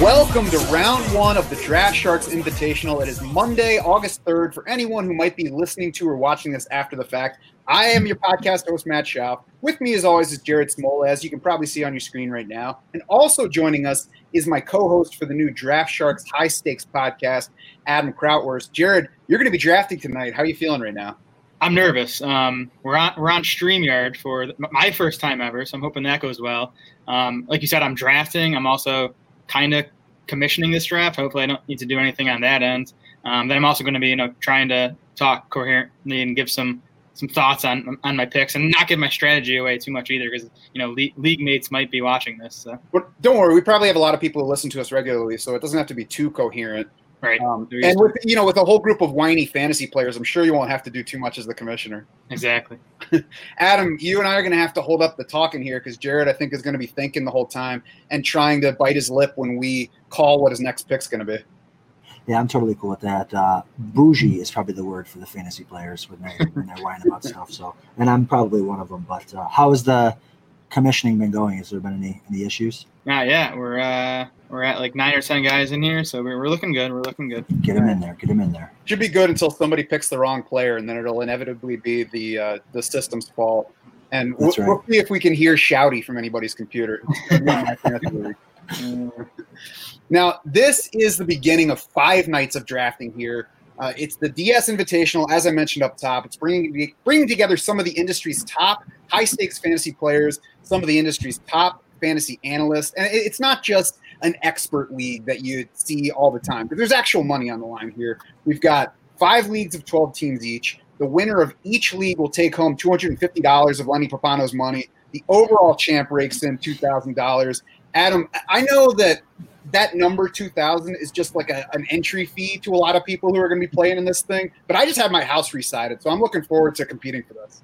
Welcome to round one of the Draft Sharks Invitational. It is Monday, August 3rd. For anyone who might be listening to or watching this after the fact, I am your podcast host, Matt Schaaf. With me, as always, is Jared Smola, as you can probably see on your screen right now. And also joining us is my co-host for the new Draft Sharks High Stakes podcast, Adam Krautwurst. Jared, you're going to be drafting tonight. How are you feeling right now? I'm nervous. We're on StreamYard for my first time ever, so I'm hoping that goes well. Like you said, I'm drafting. I'm also kind of commissioning this draft. Hopefully I don't need to do anything on that end. Then I'm also going to be, trying to talk coherently and give some thoughts on my picks and not give my strategy away too much either, because league mates might be watching this. So. But don't worry, we probably have a lot of people who listen to us regularly, so it doesn't have to be too coherent. Right. And with a whole group of whiny fantasy players, I'm sure you won't have to do too much as the commissioner. Exactly. Adam, you and I are going to have to hold up the talking here because Jared, I think, is going to be thinking the whole time and trying to bite his lip when we call what his next pick's going to be. Yeah, I'm totally cool with that. Bougie is probably the word for the fantasy players when they whine about stuff. So, and I'm probably one of them. But how has the commissioning been going? Has there been any issues? Yeah, we're at like 9 or 10 guys in here, so we're looking good. Get him in there. Should be good until somebody picks the wrong player, and then it'll inevitably be the system's fault. And we'll see if we can hear shouty from anybody's computer. Now, this is the beginning of 5 nights of drafting here. It's the DS Invitational, as I mentioned up top. It's bringing together some of the industry's top high-stakes fantasy players, some of the industry's top fantasy analysts. And it's not just an expert league that you see all the time, but there's actual money on the line here. We've got 5 leagues of 12 teams each. The winner of each league will take home $250 of Lenny Papano's money. The overall champ rakes in $2,000. Adam, I know that number 2,000 is just like an entry fee to a lot of people who are going to be playing in this thing, but I just had my house resided, so I'm looking forward to competing for this.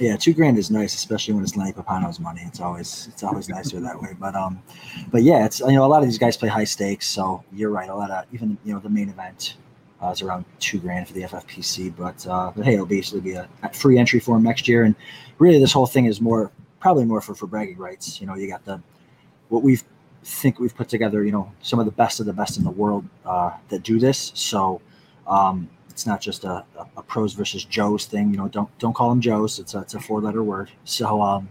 Yeah, $2,000 is nice, especially when it's Lenny Papano's money. It's always nicer that way. But yeah, it's a lot of these guys play high stakes, so you're right. A lot of the main event is around $2,000 for the FFPC, but hey, it'll basically be a free entry for them next year. And really, this whole thing is probably more for bragging rights. You got what we've put together, some of the best in the world that do this. So it's not just a pros versus Joes thing. Don't call them Joes. It's a 4-letter word. So,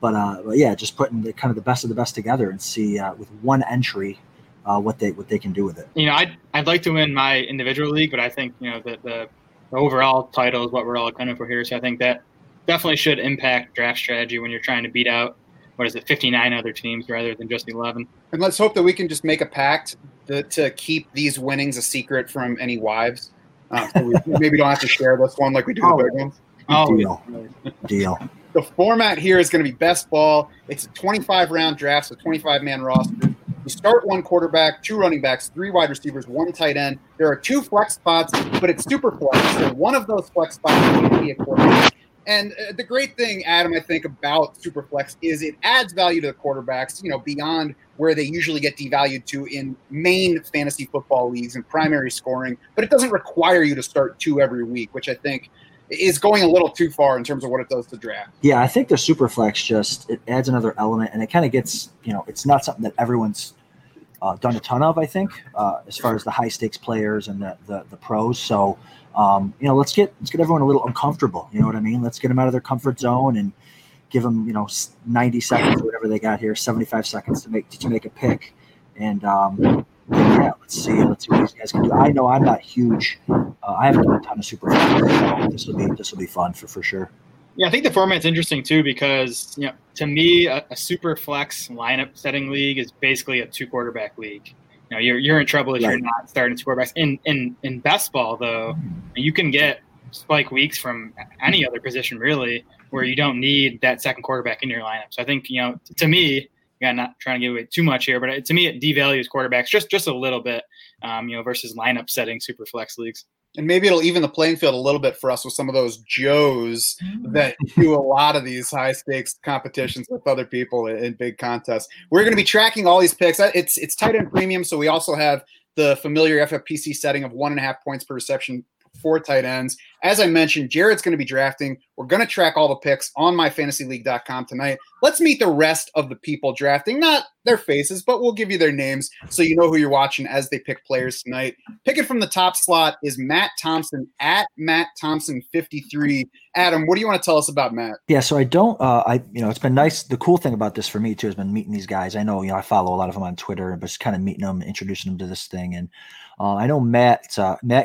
but yeah, just putting the kind of the best together and see with one entry what they can do with it. I'd like to win my individual league, but I think the overall title is what we're all kind of for here. So I think that definitely should impact draft strategy when you're trying to beat out 59 other teams rather than just 11. And let's hope that we can just make a pact to keep these winnings a secret from any wives. So we maybe don't have to share this one like we do the big ones. Deal. The format here is going to be best ball. It's a 25-round draft, so 25-man roster. You start 1 quarterback, 2 running backs, 3 wide receivers, 1 tight end. There are 2 flex spots, but it's super flex. So one of those flex spots will be a quarterback. And the great thing, Adam, I think about Superflex is it adds value to the quarterbacks, beyond where they usually get devalued to in main fantasy football leagues and primary scoring. But it doesn't require you to start 2 every week, which I think is going a little too far in terms of what it does to draft. Yeah, I think the Superflex it adds another element, and it kind of gets, it's not something that everyone's done a ton of, I think, as far as the high stakes players and the pros. So. Let's get everyone a little uncomfortable. You know what I mean? Let's get them out of their comfort zone and give them, 90 seconds or whatever they got here, 75 seconds to make a pick. And let's see what these guys can do. I know I'm not huge. I haven't done a ton of super. So this will be fun for sure. Yeah, I think the format's interesting too because to me a super flex lineup setting league is basically a 2 quarterback league. You're in trouble if you're not starting 2 quarterbacks. In best ball, though, you can get spike weeks from any other position, really, where you don't need that second quarterback in your lineup. So I think, to me, I'm not trying to give away too much here, but to me it devalues quarterbacks just a little bit, versus lineup setting super flex leagues. And maybe it'll even the playing field a little bit for us with some of those Joes that do a lot of these high-stakes competitions with other people in big contests. We're going to be tracking all these picks. It's tight end premium, so we also have the familiar FFPC setting of 1.5 points per reception for tight ends. As I mentioned, Jared's going to be drafting. We're going to track all the picks on myfantasyleague.com tonight. Let's meet the rest of the people drafting, not their faces, but we'll give you their names so you know who you're watching as they pick players tonight. Picking from the top slot is Matt Thompson at Matt Thompson 53. Adam, what do you want to tell us about Matt? Yeah, so I don't, it's been nice. The cool thing about this for me too has been meeting these guys. I know, I follow a lot of them on Twitter, but just kind of meeting them, introducing them to this thing. And I know Matt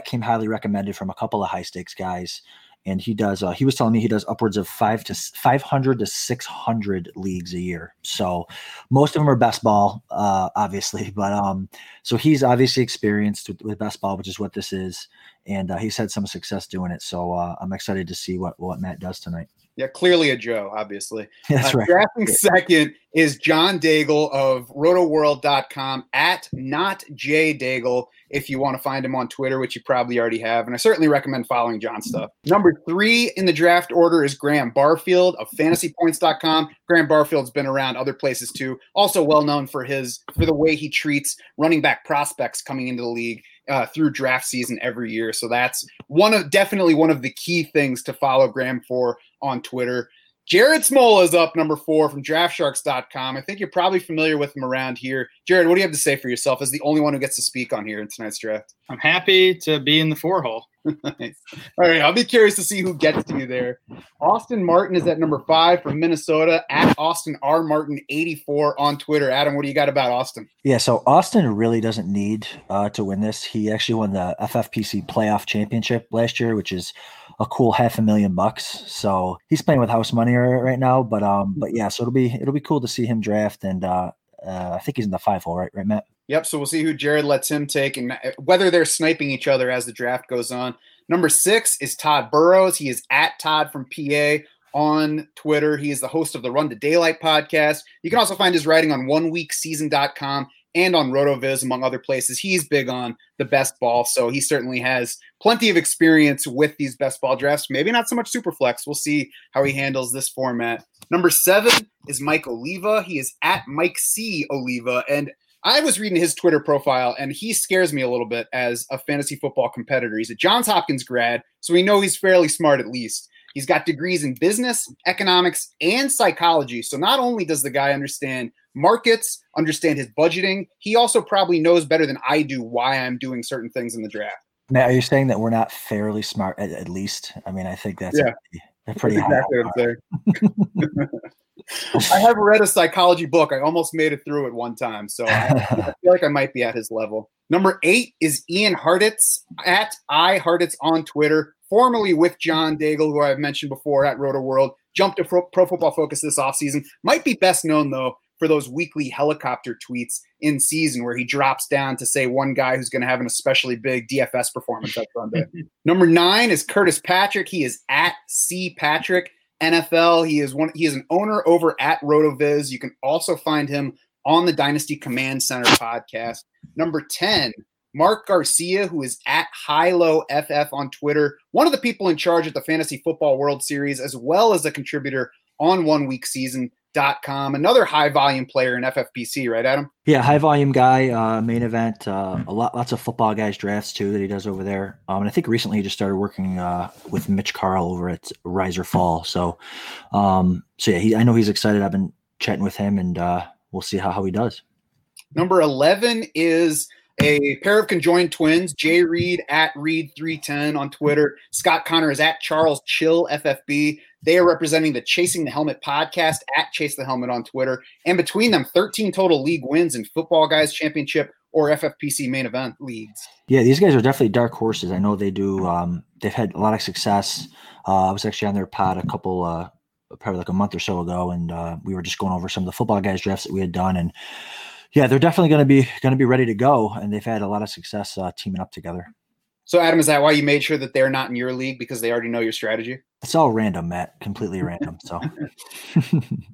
came highly recommended from a couple of high stakes guys. And he does, he was telling me he does upwards of 500 to 600 leagues a year. So most of them are best ball, obviously, but, so he's obviously experienced with best ball, which is what this is. And, he's had some success doing it. So, I'm excited to see what Matt does tonight. Yeah, clearly a Joe, obviously. That's right. Drafting second is John Daigle of rotoworld.com at not J Daigle if you want to find him on Twitter, which you probably already have. And I certainly recommend following John's stuff. Number three in the draft order is Graham Barfield of fantasypoints.com. Graham Barfield's been around other places too. Also well known for the way he treats running back prospects coming into the league. Through draft season every year. So that's one of the key things to follow Graham for on Twitter. Jared Smola is up number four from draftsharks.com. I think you're probably familiar with him around here. Jared, what do you have to say for yourself as the only one who gets to speak on here in tonight's draft? I'm happy to be in the four hole. Nice. All right, I'll be curious to see who gets to you there. Austin Martin is at number five from Minnesota at Austin R. Martin 84 on Twitter. Adam, what do you got about Austin? Yeah, so Austin really doesn't need to win this. He actually won the FFPC playoff championship last year, which is a cool $500,000. So he's playing with house money right now. But yeah, so it'll be cool to see him draft. And I think he's in the five hole, right, Matt? Yep, so we'll see who Jared lets him take and whether they're sniping each other as the draft goes on. Number six is Todd Burrows. He is at Todd from PA on Twitter. He is the host of the Run to Daylight podcast. You can also find his writing on oneweekseason.com and on RotoViz, among other places. He's big on the best ball, so he certainly has plenty of experience with these best ball drafts. Maybe not so much Superflex. We'll see how he handles this format. Number seven is Mike Oliva. He is at Mike C. Oliva, and I was reading his Twitter profile, and he scares me a little bit as a fantasy football competitor. He's a Johns Hopkins grad, so we know he's fairly smart at least. He's got degrees in business, economics, and psychology. So not only does the guy understand markets, understand his budgeting, he also probably knows better than I do why I'm doing certain things in the draft. Now, are you saying that we're not fairly smart at least? I mean, I think that's pretty high. I have read a psychology book. I almost made it through it one time, so I feel like I might be at his level. Number eight is Ian Hartitz at iHartitz on Twitter, formerly with John Daigle, who I've mentioned before at RotoWorld. Jumped to Pro Football Focus this offseason. Might be best known, though, for those weekly helicopter tweets in season where he drops down to say one guy who's going to have an especially big DFS performance on Sunday. Number nine is Curtis Patrick. He is at C. Patrick. NFL. He is an owner over at RotoViz. You can also find him on the Dynasty Command Center podcast. Number 10, Mark Garcia, who is at HiLoFF on Twitter, one of the people in charge at the Fantasy Football World Series, as well as a contributor on oneweekseason.com. Another high volume player in FFPC, right, Adam? Yeah, high volume guy, main event, lots of football guys drafts too that he does over there. And I think recently he just started working with Mitch Carl over at Rise or Fall. So, yeah, I know he's excited. I've been chatting with him, and we'll see how he does. Number 11 is a pair of conjoined twins, Jay Reed at Reed310 on Twitter. Scott Connor is at Charles Chill FFB. They are representing the Chasing the Helmet podcast at Chase the Helmet on Twitter. And between them, 13 total league wins in Football Guys Championship or FFPC main event leagues. Yeah, these guys are definitely dark horses. I know they do. They've had a lot of success. I was actually on their pod a couple probably like a month or so ago, and we were just going over some of the Football Guys drafts that we had done. And yeah, they're definitely going to be ready to go, and they've had a lot of success teaming up together. So, Adam, is that why you made sure that they're not in your league because they already know your strategy? It's all random, Matt. Completely random. So,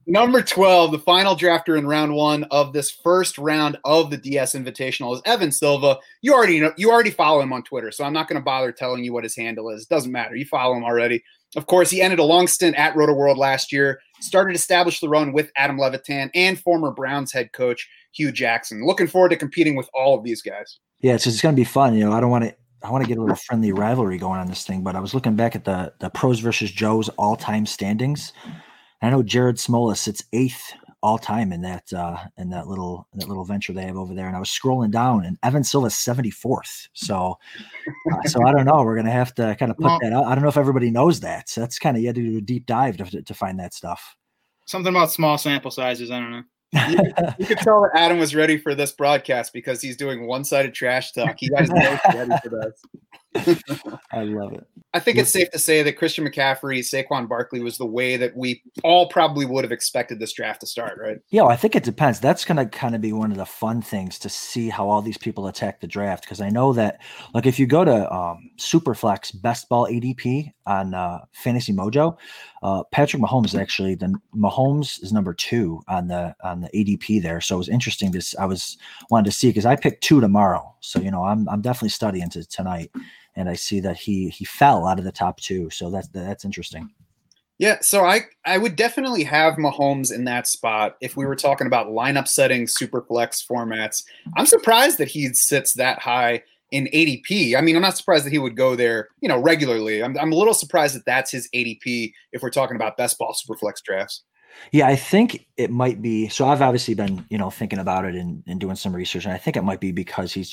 number 12, the final drafter in round one of this first round of the DS Invitational is Evan Silva. You already follow him on Twitter, so I'm not going to bother telling you what his handle is. It doesn't matter. You follow him already. Of course, he ended a long stint at RotoWorld last year, started Establish the Run with Adam Levitan and former Browns head coach Hugh Jackson. Looking forward to competing with all of these guys. Yeah, it's going to be fun. You know, I want to get a little friendly rivalry going on this thing, but I was looking back at the Pros versus Joes all-time standings. I know Jared Smola sits eighth all-time in that little venture they have over there. And I was scrolling down, and Evan Silva 74th. So I don't know. We're going to have to kind of put that out. I don't know if everybody knows that. So that's kind of, you had to do a deep dive to find that stuff. Something about small sample sizes. I don't know. You could tell that Adam was ready for this broadcast because he's doing one-sided trash talk. You guys know he's ready for that. I love it. I think it's safe to say that Christian McCaffrey, Saquon Barkley was the way that we all probably would have expected this draft to start, right? Yeah, well, I think it depends. That's going to kind of be one of the fun things to see how all these people attack the draft, because I know that, like, if you go to Superflex Best Ball ADP on Fantasy Mojo, Patrick Mahomes is actually Mahomes is number two on the ADP there. So it was interesting. I wanted to see, because I picked two tomorrow. So, you know, I'm definitely studying to tonight, and I see that he fell out of the top two. So that's interesting. Yeah. So I would definitely have Mahomes in that spot if we were talking about lineup setting, super flex formats. I'm surprised that he sits that high in ADP. I mean, I'm not surprised that he would go there, you know, regularly. I'm a little surprised that that's his ADP if we're talking about best ball superflex drafts. Yeah, I think it might be. So I've obviously been, you know, thinking about it and doing some research, and I think it might be because he's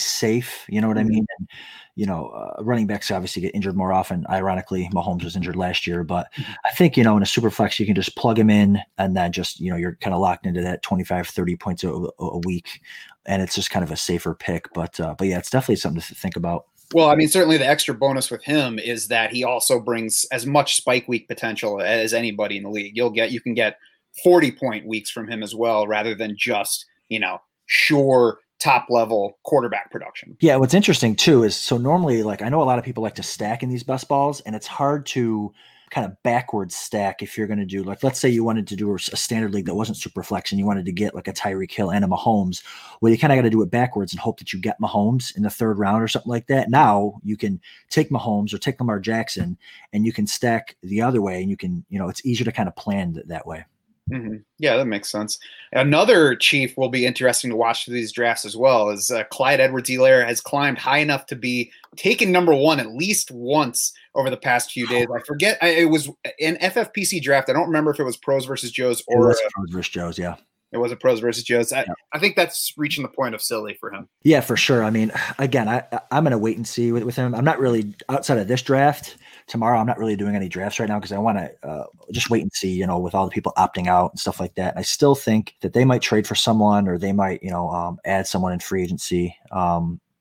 safe. You know what I mean? And, you know, running backs obviously get injured more often. Ironically, Mahomes was injured last year, but I think, you know, in a super flex, you can just plug him in, and then just, you know, you're kind of locked into that 25, 30 points a week. And it's just kind of a safer pick, but yeah, it's definitely something to think about. Well, I mean, certainly the extra bonus with him is that he also brings as much spike week potential as anybody in the league. You can get 40-point weeks from him as well, rather than just, you know, sure top-level quarterback production. Yeah, what's interesting too is, so normally, like, I know a lot of people like to stack in these best balls, and it's hard to kind of backwards stack if you're going to do, like, let's say you wanted to do a standard league that wasn't super flex and you wanted to get like a Tyreek Hill and a Mahomes. Well, you kind of got to do it backwards and hope that you get Mahomes in the third round or something like that. Now you can take Mahomes or take Lamar Jackson, and you can stack the other way, and you can, you know, it's easier to kind of plan that way. Mm-hmm. Yeah, that makes sense. Another Chief will be interesting to watch through these drafts as well is Clyde Edwards-Helaire has climbed high enough to be taken number one at least once over the past few days. I forget. It was an FFPC draft. I don't remember if it was Pros versus Joes or Pros versus Joes. Yeah. It was a Pros versus Joes. Yeah. I think that's reaching the point of silly for him. Yeah, for sure. I mean, again, I'm going to wait and see with him. I'm not really, outside of this draft tomorrow, I'm not really doing any drafts right now because I want to just wait and see, you know, with all the people opting out and stuff like that. I still think that they might trade for someone, or they might, you know, add someone in free agency.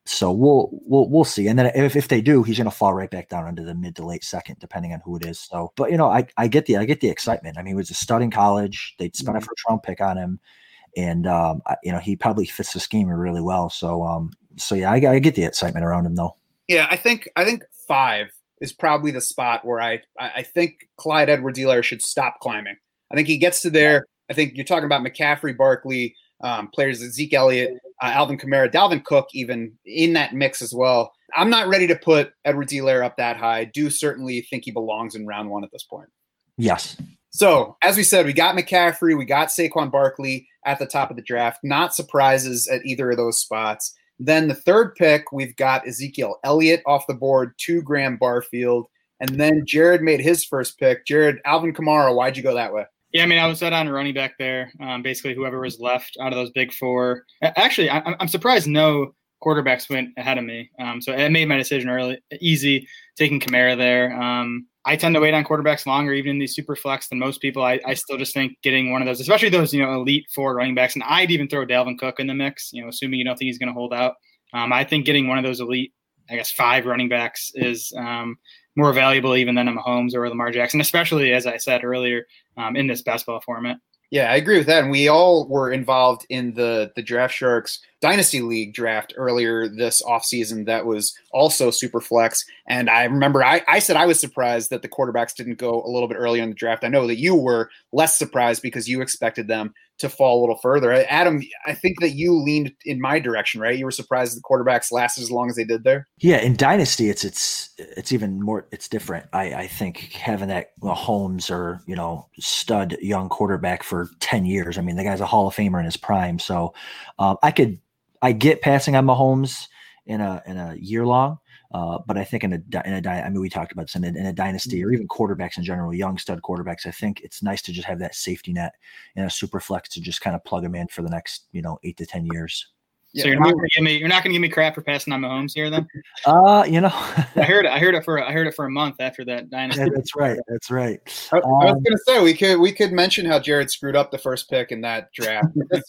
So we'll see. And then if they do, he's going to fall right back down into the mid to late second, depending on who it is. So, but you know, I get the excitement. I mean, he was a stud in college. They'd spent a first round pick on him, and you know, he probably fits the scheme really well. So, so yeah, I get the excitement around him though. Yeah. I think five is probably the spot where I think Clyde Edwards-Helaire should stop climbing. I think he gets to there. I think you're talking about McCaffrey, Barkley, players like Zeke Elliott, Alvin Kamara, Dalvin Cook, even in that mix as well. I'm not ready to put Edwards-Helaire up that high. I do certainly think he belongs in round one at this point. Yes. So as we said, we got McCaffrey, we got Saquon Barkley at the top of the draft. Not surprises at either of those spots. Then the third pick, we've got Ezekiel Elliott off the board to Graham Barfield. And then Jared made his first pick. Jared, Alvin Kamara, why'd you go that way? Yeah, I mean, I was set on running back there. Basically, whoever was left out of those big four. Actually, I'm surprised no quarterbacks went ahead of me. So I made my decision early, easy, taking Kamara there. I tend to wait on quarterbacks longer, even in these super flex, than most people. I still just think getting one of those, especially those, you know, elite four running backs, and I'd even throw Dalvin Cook in the mix, you know, assuming you don't think he's going to hold out. I think getting one of those elite, I guess, five running backs is more valuable even than a Mahomes or Lamar Jackson, especially, as I said earlier, in this best ball format. Yeah, I agree with that. And we all were involved in the Draft Sharks Dynasty League draft earlier this offseason that was also super flex. And I remember I said I was surprised that the quarterbacks didn't go a little bit earlier in the draft. I know that you were less surprised because you expected them to fall a little further. Adam, I think that you leaned in my direction, right? You were surprised the quarterbacks lasted as long as they did there. Yeah, in Dynasty, it's even more, it's different. I think having that Mahomes or, you know, stud young quarterback for 10 years. I mean, the guy's a Hall of Famer in his prime. So I could I get passing on Mahomes in a year long, but I think we talked about this in a dynasty or even quarterbacks in general, young stud quarterbacks. I think it's nice to just have that safety net and a super flex to just kind of plug them in for the next 8 to 10 years. Yeah, so you're not going to give me crap for passing on Mahomes here then? I heard it for a month after that dynasty. Yeah, that's right. I was going to say we could mention how Jared screwed up the first pick in that draft.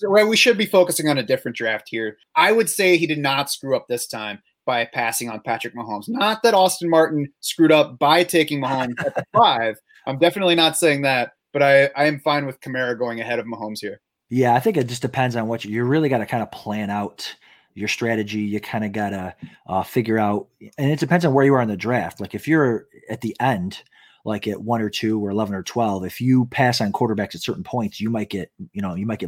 We should be focusing on a different draft here. I would say he did not screw up this time by passing on Patrick Mahomes. Not that Austin Martin screwed up by taking Mahomes at the 5. I'm definitely not saying that, but I am fine with Kamara going ahead of Mahomes here. Yeah, I think it just depends on what you really got to kind of plan out your strategy. You kind of got to figure out, and it depends on where you are in the draft. Like if you're at the end, like at 1 or 2 or 11 or 12, if you pass on quarterbacks at certain points, you might get,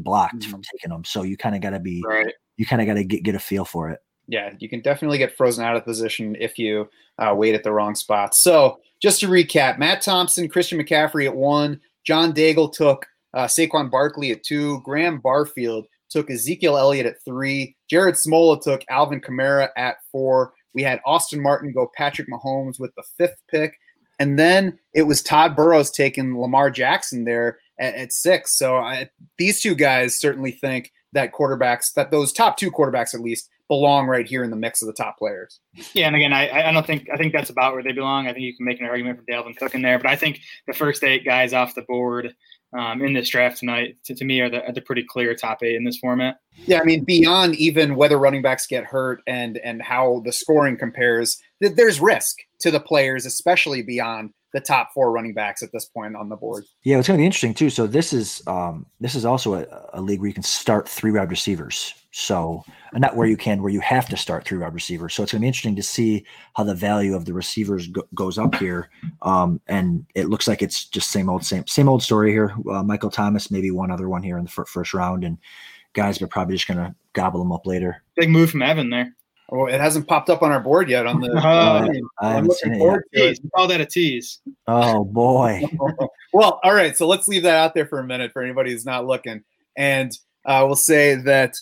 blocked from taking them. So you kind of got to be, right. You kind of got to get a feel for it. Yeah, you can definitely get frozen out of position if you wait at the wrong spot. So just to recap, Matt Thompson, Christian McCaffrey at 1, John Daigle took Saquon Barkley at 2, Graham Barfield took Ezekiel Elliott at 3, Jared Smola took Alvin Kamara at 4. We had Austin Martin go Patrick Mahomes with the 5th pick. And then it was Todd Burrows taking Lamar Jackson there at 6. So these two guys certainly think that quarterbacks, that those top 2 quarterbacks at least, belong right here in the mix of the top players. Yeah, and again, I think that's about where they belong. I think you can make an argument for Dalvin Cook in there, but I think the first 8 guys off the board in this draft tonight, to me, are the pretty clear top 8 in this format. Yeah, I mean, beyond even whether running backs get hurt and how the scoring compares, there's risk to the players, especially beyond the top 4 running backs at this point on the board. Yeah, it's going to be interesting too. So this is also a league where you can start 3 wide receivers. So not where you have to start 3 wide receivers. So it's going to be interesting to see how the value of the receivers goes up here. And it looks like it's just same old story here. Michael Thomas, maybe one other one here in the first round, and guys are probably just going to gobble them up later. Big move from Evan there. Oh, it hasn't popped up on our board yet. On the I'm looking forward to it. We call that a tease. Oh boy. Well, all right. So let's leave that out there for a minute for anybody who's not looking, and we'll say that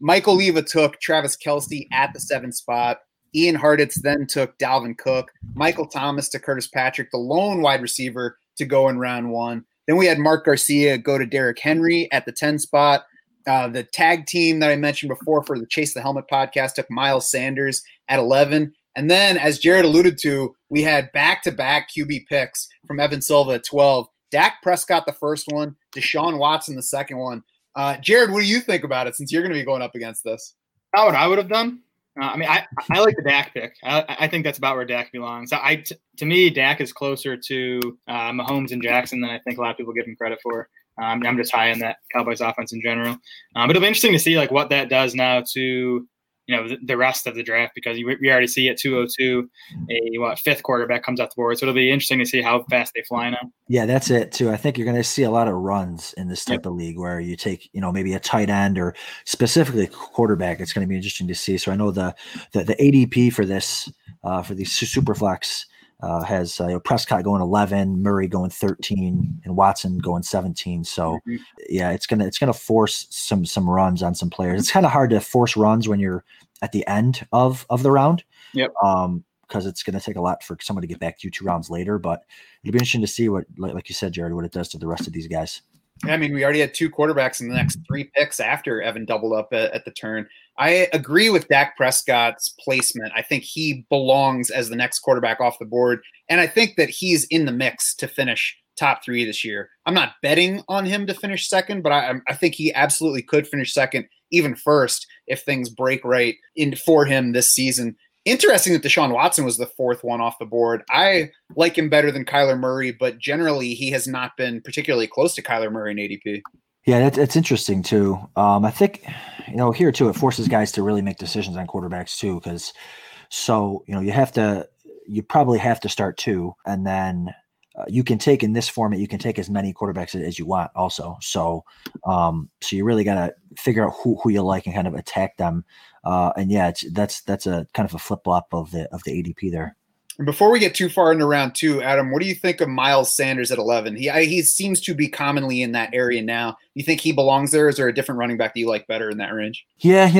Michael Leva took Travis Kelce at the 7th spot. Ian Hartitz then took Dalvin Cook. Michael Thomas to Curtis Patrick, the lone wide receiver to go in round 1. Then we had Mark Garcia go to Derrick Henry at the 10th spot. The tag team that I mentioned before for the Chase the Helmet podcast took Miles Sanders at 11. And then, as Jared alluded to, we had back-to-back QB picks from Evan Silva at 12. Dak Prescott the first one, Deshaun Watson the second one. Jared, what do you think about it since you're going to be going up against this? Not what I would have done. I like the Dak pick. I think that's about where Dak belongs. To me, Dak is closer to Mahomes and Jackson than I think a lot of people give him credit for. I'm just high on that Cowboys offense in general, but it'll be interesting to see like what that does now to the rest of the draft, because we already see at 202 a 5th quarterback comes off the board, so it'll be interesting to see how fast they fly now. Yeah, that's it too. I think you're going to see a lot of runs in this type of league where you take maybe a tight end or specifically quarterback. It's going to be interesting to see. So I know the ADP for this for these super flex. Has Prescott going 11, Murray going 13, and Watson going 17. So, yeah, it's gonna force some runs on some players. It's kind of hard to force runs when you're at the end of the round. Yep. Because it's gonna take a lot for someone to get back to you 2 rounds later. But it'll be interesting to see what, like you said, Jared, what it does to the rest of these guys. I mean, we already had 2 quarterbacks in the next 3 picks after Evan doubled up at the turn. I agree with Dak Prescott's placement. I think he belongs as the next quarterback off the board, and I think that he's in the mix to finish top 3 this year. I'm not betting on him to finish 2nd, but I think he absolutely could finish 2nd, even 1st, if things break right for him this season. Interesting that Deshaun Watson was the 4th one off the board. I like him better than Kyler Murray, but generally he has not been particularly close to Kyler Murray in ADP. Yeah, that's interesting too. I think, here too, it forces guys to really make decisions on quarterbacks too, because you probably have to start 2, and then you can take in this format, you can take as many quarterbacks as you want also. So, so you really got to figure out who you like and kind of attack them. And yeah, that's a kind of a flip flop of the ADP there. And before we get too far into round two, Adam, what do you think of Miles Sanders at 11? He seems to be commonly in that area now. You think he belongs there? Is there a different running back that you like better in that range? Yeah,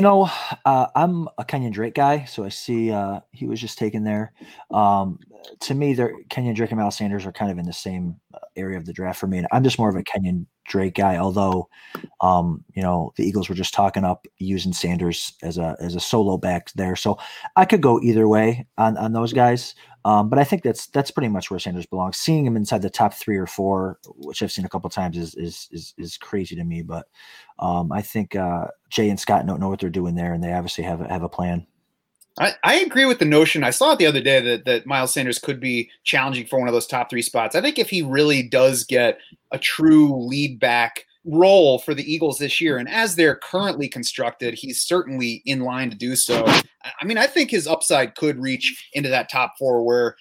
I'm a Kenyon Drake guy, so I see he was just taken there. To me, Kenyon Drake and Miles Sanders are kind of in the same area of the draft for me, and I'm just more of a Kenyon Drake guy, although the Eagles were just talking up using Sanders as a solo back there, so I could go either way on those guys, but I think that's pretty much where Sanders belongs. Seeing him inside the top 3 or 4, which I've seen a couple of times, is crazy to me, but I think Jay and Scott don't know what they're doing there, and they obviously have a plan. I agree with the notion. I saw it the other day that Miles Sanders could be challenging for one of those top 3 spots. I think if he really does get a true lead back role for the Eagles this year, and as they're currently constructed, he's certainly in line to do so. I mean, I think his upside could reach into that top 4 where,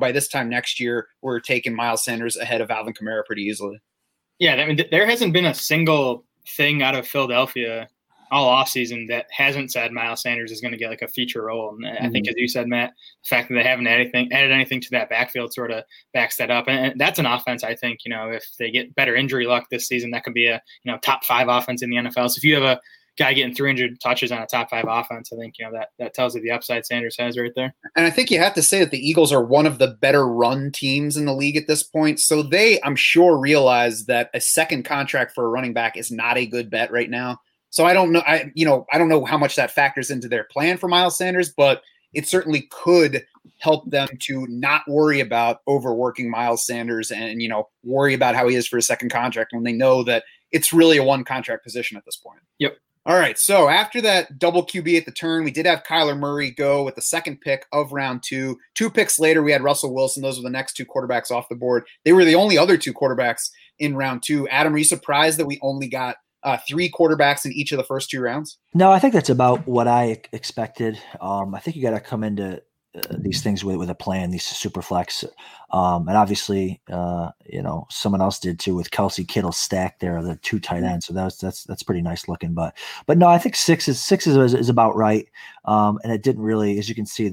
by this time next year, we're taking Miles Sanders ahead of Alvin Kamara pretty easily. Yeah, I mean, there hasn't been a single thing out of Philadelphia all offseason that hasn't said Miles Sanders is going to get like a feature role. And I think, as you said, Matt, the fact that they haven't added anything to that backfield sort of backs that up. And that's an offense, I think, if they get better injury luck this season, that could be a, top 5 offense in the NFL. So if you have a guy getting 300 touches on a top 5 offense, I think, that tells you the upside Sanders has right there. And I think you have to say that the Eagles are one of the better run teams in the league at this point. So they, I'm sure, realize that a second contract for a running back is not a good bet right now. So I don't know. I don't know how much that factors into their plan for Miles Sanders, but it certainly could help them to not worry about overworking Miles Sanders and, worry about how he is for a second contract when they know that it's really a one contract position at this point. Yep. All right. So after that double QB at the turn, we did have Kyler Murray go with the second pick of round 2. 2 picks later, we had Russell Wilson. Those were the next 2 quarterbacks off the board. They were the only other 2 quarterbacks in round 2. Adam, are you surprised that we only got 3 quarterbacks in each of the first 2 rounds? No, I think that's about what I expected. I think you got to come into these things with a plan, these super flex. And obviously, someone else did too with Kelsey, Kittle stacked there, the 2 tight ends. So that's pretty nice looking, but no, I think six is about right. And it didn't really, as you can see,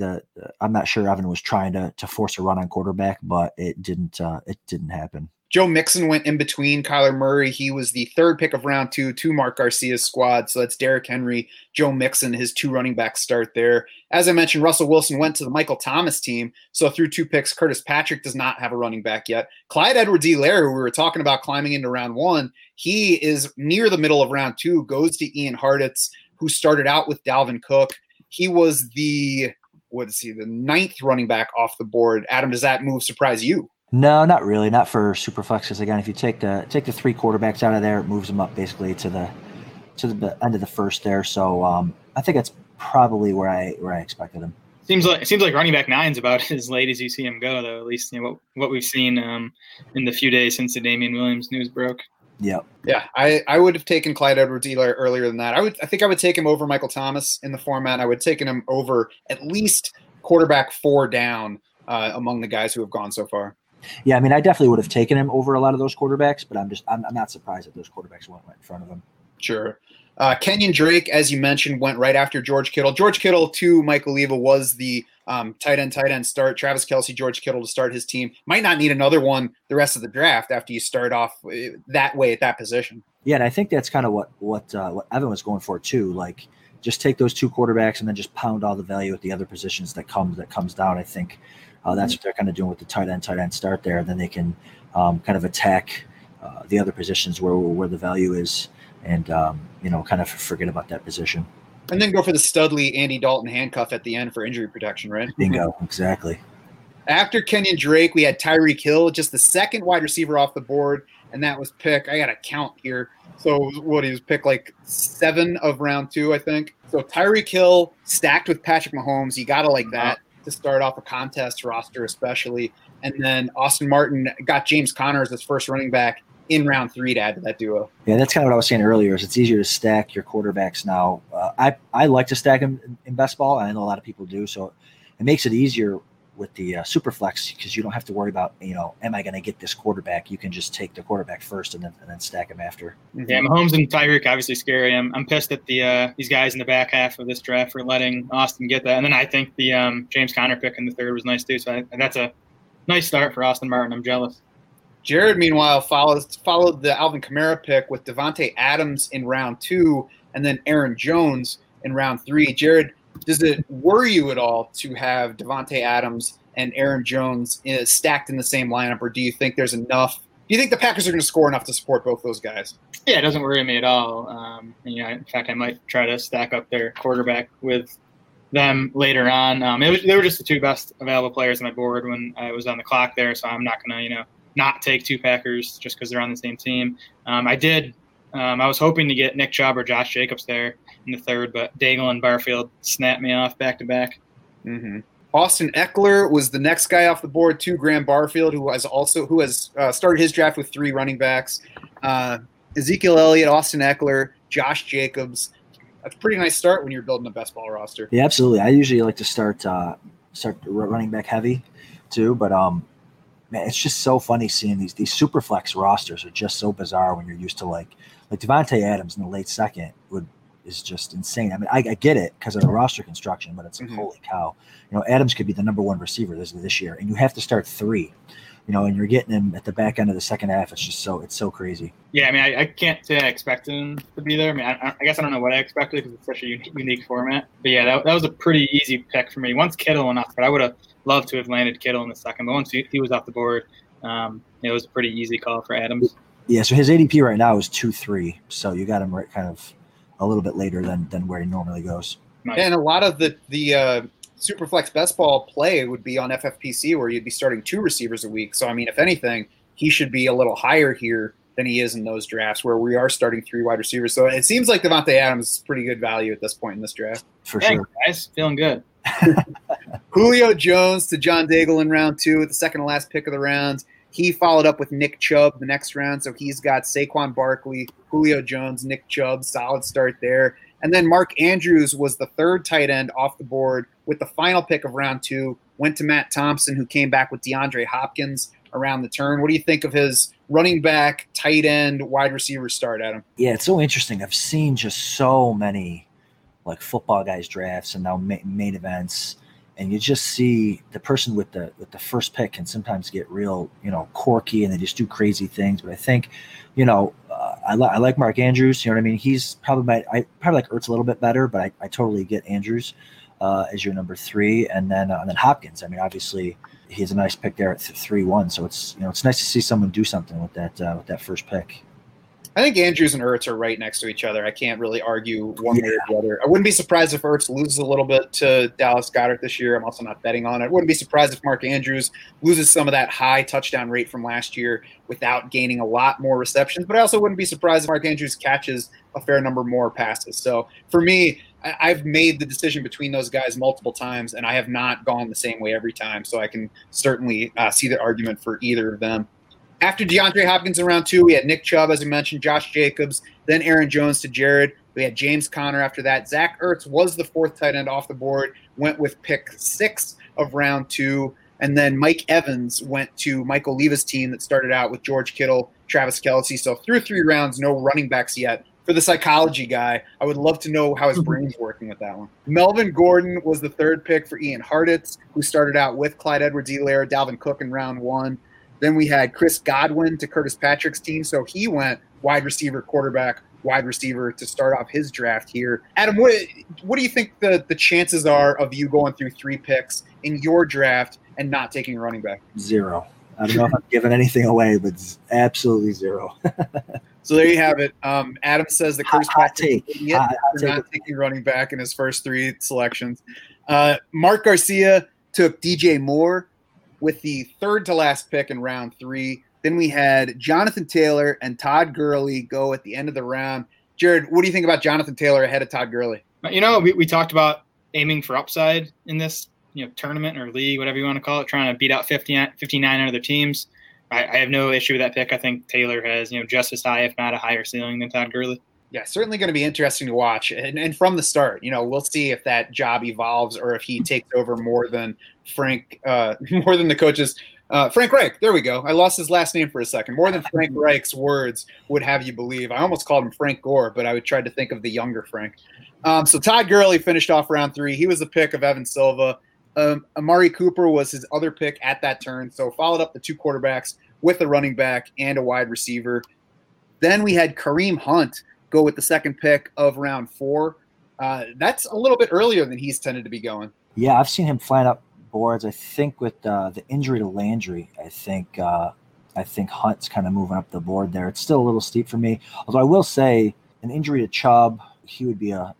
I'm not sure Evan was trying to force a run on quarterback, but it didn't happen. Joe Mixon went in between Kyler Murray. He was the 3rd pick of round 2 to Mark Garcia's squad. So that's Derrick Henry, Joe Mixon, his 2 running backs start there. As I mentioned, Russell Wilson went to the Michael Thomas team. So through 2 picks, Curtis Patrick does not have a running back yet. Clyde Edwards-Helaire, who we were talking about climbing into round 1, he is near the middle of round 2, goes to Ian Hartitz, who started out with Dalvin Cook. He was the 9th running back off the board. Adam, does that move surprise you? No, not really. Not for Superflex, because again, if you take the 3 quarterbacks out of there, it moves them up basically to the end of the first there. So I think that's probably where I expected him. Seems like running back 9's about as late as you see him go, though. At least what we've seen in the few days since the Damian Williams news broke. Yeah. Yeah. I would have taken Clyde Edwards-Helaire earlier than that. I think I would take him over Michael Thomas in the format. I would have taken him over at least quarterback 4 down among the guys who have gone so far. Yeah, I mean, I definitely would have taken him over a lot of those quarterbacks, but I'm not surprised that those quarterbacks went right in front of him. Sure. Kenyon Drake, as you mentioned, went right after George Kittle. George Kittle to Michael Leva was the tight end start. Travis Kelce, George Kittle to start his team. Might not need another one the rest of the draft after you start off that way at that position. Yeah, and I think that's kind of what Evan was going for too. Like, just take those 2 quarterbacks and then just pound all the value at the other positions that comes down, I think. That's what they're kind of doing with the tight end start there. And then they can kind of attack the other positions where the value is and, kind of forget about that position. And then go for the Studley, Andy Dalton handcuff at the end for injury protection, right? Bingo, exactly. After Kenyon Drake, we had Tyreek Hill, just the 2nd wide receiver off the board. And that was pick, I got to count here. So what he was pick like 7 of round 2, I think. So Tyreek Hill stacked with Patrick Mahomes. You got to like that to start off a contest roster, especially. And then Austin Martin got James Conner as his 1st running back in round 3 to add to that duo. Yeah, that's kind of what I was saying earlier is it's easier to stack your quarterbacks now. I like to stack them in best ball. And I know a lot of people do. So it makes it easier with the Superflex, because you don't have to worry about, you know, am I going to get this quarterback? You can just take the quarterback first and then stack him after. Yeah, Mahomes and Tyreek obviously scary. I'm pissed at the these guys in the back half of this draft for letting Austin get that. And then I think the James Conner pick in the third was nice too. So that's a nice start for Austin Martin. I'm jealous. Jared, meanwhile, followed the Alvin Kamara pick with Davante Adams in round 2 and then Aaron Jones in round 3. Jared, does it worry you at all to have Davante Adams and Aaron Jones stacked in the same lineup, or do you think there's enough? Do you think the Packers are going to score enough to support both those guys? Yeah, it doesn't worry me at all. In fact, I might try to stack up their quarterback with them later on. They were just the two best available players on my board when I was on the clock there, so I'm not going to, not take two Packers just because they're on the same team. I was hoping to get Nick Chubb or Josh Jacobs there in the third, but Daigle and Barfield snapped me off back-to-back. Mm-hmm. Austin Eckler was the next guy off the board, too. Graham Barfield, who has started his draft with 3 running backs. Ezekiel Elliott, Austin Eckler, Josh Jacobs. That's a pretty nice start when you're building a best ball roster. Yeah, absolutely. I usually like to start running back heavy, too, but man, it's just so funny seeing these super flex rosters are just so bizarre when you're used to like Davante Adams in the late second is just insane. I mean, I get it because of the roster construction, but it's like, holy cow, Adams could be the number 1 receiver this year, and you have to start 3, and you're getting him at the back end of the second half. It's just so crazy. Yeah. I mean, I can't say I expected him to be there. I mean, I guess I don't know what I expected because it's such a unique format, but yeah, that was a pretty easy pick for me. Once Kittle went off, but I would have loved to have landed Kittle in the second, but once he was off the board, it was a pretty easy call for Adams. Yeah, so his ADP right now is 2-3, so you got him right kind of a little bit later than where he normally goes. Nice. And a lot of the Superflex best ball play would be on FFPC, where you'd be starting 2 receivers a week. So, I mean, if anything, he should be a little higher here than he is in those drafts where we are starting 3 wide receivers. So it seems like Davante Adams is pretty good value at this point in this draft. For Thanks, sure. Guys, feeling good. Julio Jones to John Daigle in round 2 at the second to last pick of the round. He followed up with Nick Chubb the next round, so he's got Saquon Barkley, Julio Jones, Nick Chubb, solid start there. And then Mark Andrews was the third tight end off the board with the final pick of round 2, went to Matt Thompson, who came back with DeAndre Hopkins around the turn. What do you think of his running back, tight end, wide receiver start, Adam? Yeah, it's so interesting. I've seen just so many football guys drafts and now main events, and you just see the person with the first pick can sometimes get real, quirky, and they just do crazy things. But I think, I like Mark Andrews. You know what I mean? He's I probably like Ertz a little bit better, but I totally get Andrews as your number 3, and then Hopkins. I mean, obviously he has a nice pick there at 3-1, so it's it's nice to see someone do something with that first pick. I think Andrews and Ertz are right next to each other. I can't really argue one way or the other. I wouldn't be surprised if Ertz loses a little bit to Dallas Goedert this year. I'm also not betting on it. I wouldn't be surprised if Mark Andrews loses some of that high touchdown rate from last year without gaining a lot more receptions. But I also wouldn't be surprised if Mark Andrews catches a fair number more passes. So for me, I've made the decision between those guys multiple times, and I have not gone the same way every time. So I can certainly see the argument for either of them. After DeAndre Hopkins in round 2, we had Nick Chubb, as we mentioned, Josh Jacobs, then Aaron Jones to Jared. We had James Conner after that. Zach Ertz was the 4th tight end off the board, went with pick 6 of round 2. And then Mike Evans went to Michael Leva's team that started out with George Kittle, Travis Kelce. So through 3 rounds, no running backs yet. For the psychology guy, I would love to know how his brain's working with that one. Melvin Gordon was the 3rd pick for Ian Hartitz, who started out with Clyde Edwards-Helaire, Dalvin Cook in round 1. Then we had Chris Godwin to Curtis Patrick's team, so he went wide receiver, quarterback, wide receiver to start off his draft here. Adam, what do you think the chances are of you going through 3 picks in your draft and not taking a running back? 0. I don't know if I'm giving anything away, but absolutely 0. So there you have it. Adam says that Curtis Patrick is not taking running back in his first 3 selections. Mark Garcia took DJ Moore with the 3rd to last pick in round 3. Then we had Jonathan Taylor and Todd Gurley go at the end of the round. Jared, what do you think about Jonathan Taylor ahead of Todd Gurley? We talked about aiming for upside in this tournament or league, whatever you want to call it, trying to beat out 59 other teams. I have no issue with that pick. I think Taylor has just as high, if not a higher ceiling than Todd Gurley. Yeah, certainly going to be interesting to watch. And from the start, you know, we'll see if that job evolves or if he takes over more than the coaches. Frank Reich, there we go. I lost his last name for a second. More than Frank Reich's words would have you believe. I almost called him Frank Gore, but I would try to think of the younger Frank. So Todd Gurley finished off round three. He was the pick of Evan Silva. Amari Cooper was his other pick at that turn. So followed up the two quarterbacks with a running back and a wide receiver. Then we had Kareem Hunt go with the second pick of round four. That's a little bit earlier than he's tended to be going. Yeah, I've seen him flying up boards. I think with the injury to Landry, I think Hunt's kind of moving up the board there. It's still a little steep for me. Although I will say an injury to Chubb, he would be a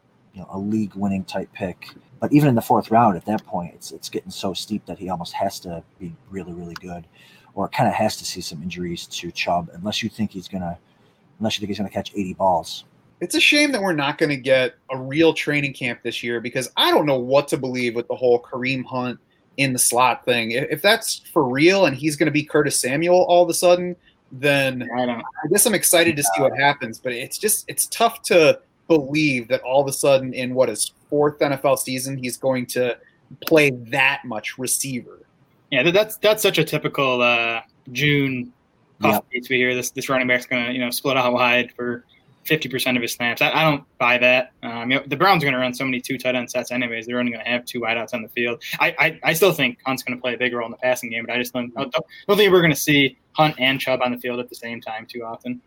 league-winning type pick. But even in the fourth round at that point, it's getting so steep that he almost has to be really, really good or kind of has to see some injuries to Chubb unless you think he's going to catch 80 balls. It's a shame that we're not going to get a real training camp this year because I don't know what to believe with the whole Kareem Hunt in the slot thing. If that's for real and he's going to be Curtis Samuel all of a sudden, then I don't know. I guess I'm excited to see what happens. But it's tough to believe that all of a sudden in what is fourth NFL season, he's going to play that much receiver. Yeah, that's such a typical June puff piece we hear. This running back's going to split out wide for 50% of his snaps. I don't buy that. The Browns are going to run so many two tight end sets anyways. They're only going to have two wideouts on the field. I still think Hunt's going to play a big role in the passing game, but I just don't think we're going to see Hunt and Chubb on the field at the same time too often.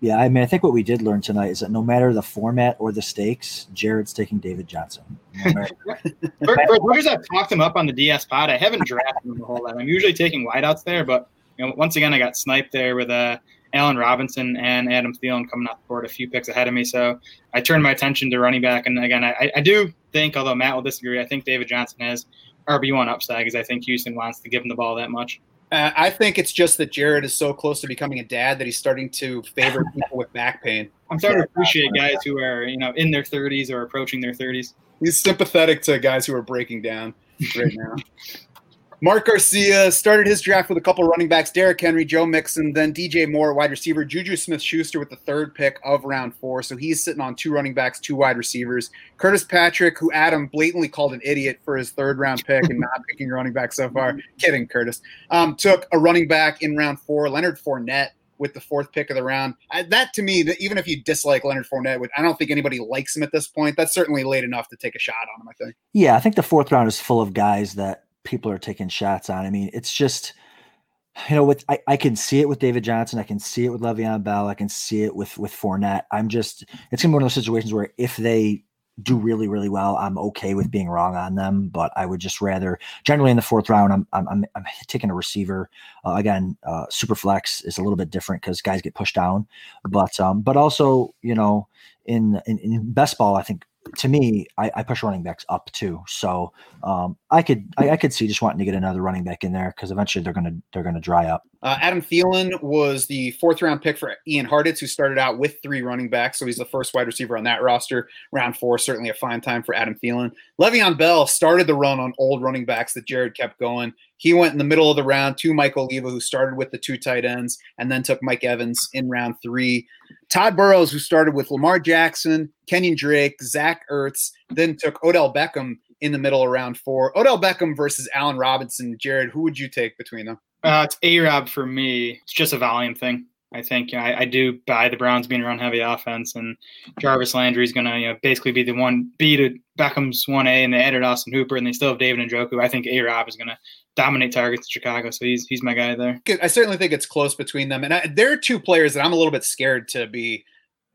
Yeah, I mean, I think what we did learn tonight is that no matter the format or the stakes, Jared's taking David Johnson. As I've talked him up on the DS pod, I haven't drafted him a whole lot. I'm usually taking wideouts there, but once again, I got sniped there with Allen Robinson and Adam Thielen coming off the board a few picks ahead of me. So I turned my attention to running back. And again, I do think, although Matt will disagree, I think David Johnson has RB1 upside because I think Houston wants to give him the ball that much. I think it's just that Jared is so close to becoming a dad that he's starting to favor people with back pain. I'm starting to appreciate guys who are, in their 30s or approaching their 30s. He's sympathetic to guys who are breaking down right now. Mark Garcia started his draft with a couple running backs, Derrick Henry, Joe Mixon, then DJ Moore, wide receiver, Juju Smith-Schuster with the third pick of round four. So he's sitting on two running backs, two wide receivers. Curtis Patrick, who Adam blatantly called an idiot for his third round pick and not picking a running back so far. Kidding, Curtis. Took a running back in round four, Leonard Fournette with the fourth pick of the round. That to me, even if you dislike Leonard Fournette, I don't think anybody likes him at this point. That's certainly late enough to take a shot on him, I think. Yeah, I think the fourth round is full of guys that people are taking shots on. I mean, it's just, I can see it with David Johnson. I can see it with Le'Veon Bell. I can see it with Fournette. It's going to be one of those situations where if they do really, really well, I'm okay with being wrong on them, but I would just rather generally in the fourth round, I'm taking a receiver. Again, super flex is a little bit different because guys get pushed down, but also, in best ball, I think, to me, I push running backs up too. So I could see just wanting to get another running back in there because eventually they're gonna dry up. Adam Thielen was the fourth round pick for Ian Hartitz, who started out with three running backs. So he's the first wide receiver on that roster. Round four, certainly a fine time for Adam Thielen. Le'Veon Bell started the run on old running backs that Jared kept going. He went in the middle of the round to Mike Oliva, who started with the two tight ends, and then took Mike Evans in round three. Todd Burrows, who started with Lamar Jackson, Kenyon Drake, Zach Ertz, then took Odell Beckham in the middle of round four. Odell Beckham versus Allen Robinson. Jared, who would you take between them? It's A-Rob for me. It's just a volume thing. I think I do buy the Browns being a run-heavy offense, and Jarvis Landry is going to basically be the 1B to Beckham's 1A, and they added Austin Hooper, and they still have David Njoku. I think A-Rob is going to dominate targets in Chicago, so he's my guy there. I certainly think it's close between them, and there are two players that I'm a little bit scared to be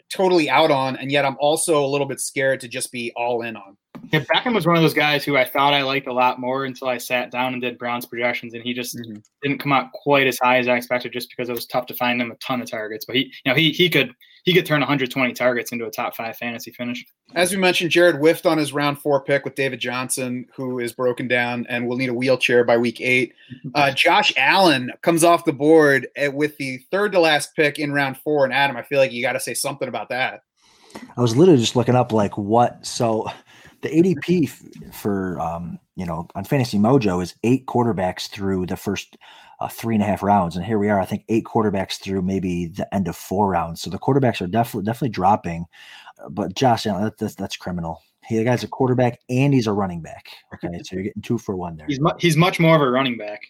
totally out on, and yet I'm also a little bit scared to just be all in on. Yeah, Beckham was one of those guys who I thought I liked a lot more until I sat down and did Browns projections, and he just didn't come out quite as high as I expected, just because it was tough to find him a ton of targets. But he could turn 120 targets into a top five fantasy finish. As we mentioned, Jared whiffed on his round four pick with David Johnson, who is broken down and will need a wheelchair by week 8. Josh Allen comes off the board with the third to last pick in round four. And Adam, I feel like you got to say something about that. I was literally just looking up like what. So The ADP for on Fantasy Mojo is 8 quarterbacks through the first 3.5 rounds, and here we are. I think 8 quarterbacks through maybe the end of 4 rounds. So the quarterbacks are definitely dropping. But Josh Allen, that's criminal. The guy's a quarterback and he's a running back. Okay, so you're getting 2 for 1 there. He's much more of a running back.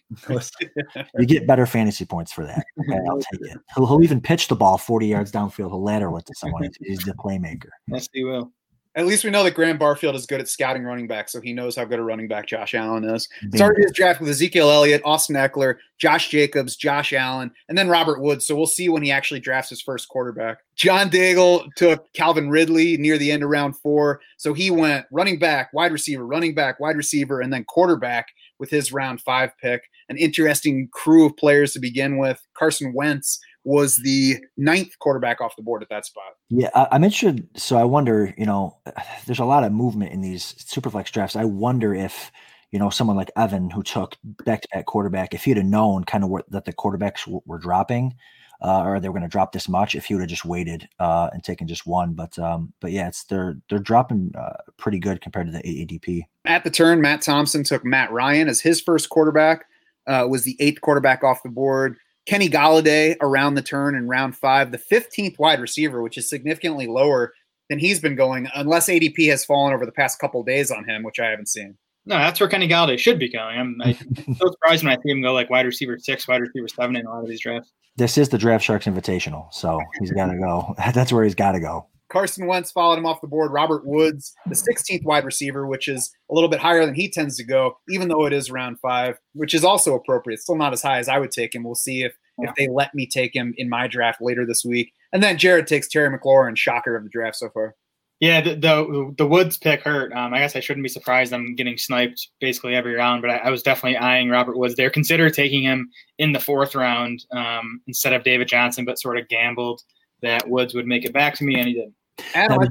You get better fantasy points for that. Okay, I'll take it. He'll even pitch the ball 40 yards downfield. He'll lateral it to someone. He's the playmaker. Yes, he will. At least we know that Graham Barfield is good at scouting running backs, so he knows how good a running back Josh Allen is. Started his draft with Ezekiel Elliott, Austin Eckler, Josh Jacobs, Josh Allen, and then Robert Woods. So we'll see when he actually drafts his first quarterback. John Daigle took Calvin Ridley near the end of round 4. So he went running back, wide receiver, and then quarterback with his round 5 pick. An interesting crew of players to begin with. Carson Wentz was the 9th quarterback off the board at that spot. Yeah, I'm interested. So I wonder, there's a lot of movement in these Superflex drafts. I wonder if, someone like Evan, who took back-to-back quarterback, if he'd have known kind of that the quarterbacks were dropping or they were going to drop this much, if he would have just waited and taken just one. But yeah, they're dropping pretty good compared to the ADP. At the turn, Matt Thompson took Matt Ryan as his first quarterback, was the 8th quarterback off the board. Kenny Galladay around the turn in round 5, the 15th wide receiver, which is significantly lower than he's been going, unless ADP has fallen over the past couple of days on him, which I haven't seen. No, that's where Kenny Galladay should be going. I'm so surprised when I see him go like wide receiver 6, wide receiver 7 in a lot of these drafts. This is the Draft Sharks Invitational, so he's got to go. That's where he's got to go. Carson Wentz followed him off the board. Robert Woods, the 16th wide receiver, which is a little bit higher than he tends to go, even though it is round 5, which is also appropriate. Still not as high as I would take him. We'll see if they let me take him in my draft later this week. And then Jared takes Terry McLaurin, shocker of the draft so far. Yeah, the Woods pick hurt. I guess I shouldn't be surprised I'm getting sniped basically every round, but I was definitely eyeing Robert Woods there. Consider taking him in the 4th round instead of David Johnson, but sort of gambled that Woods would make it back to me, and he didn't. Adam,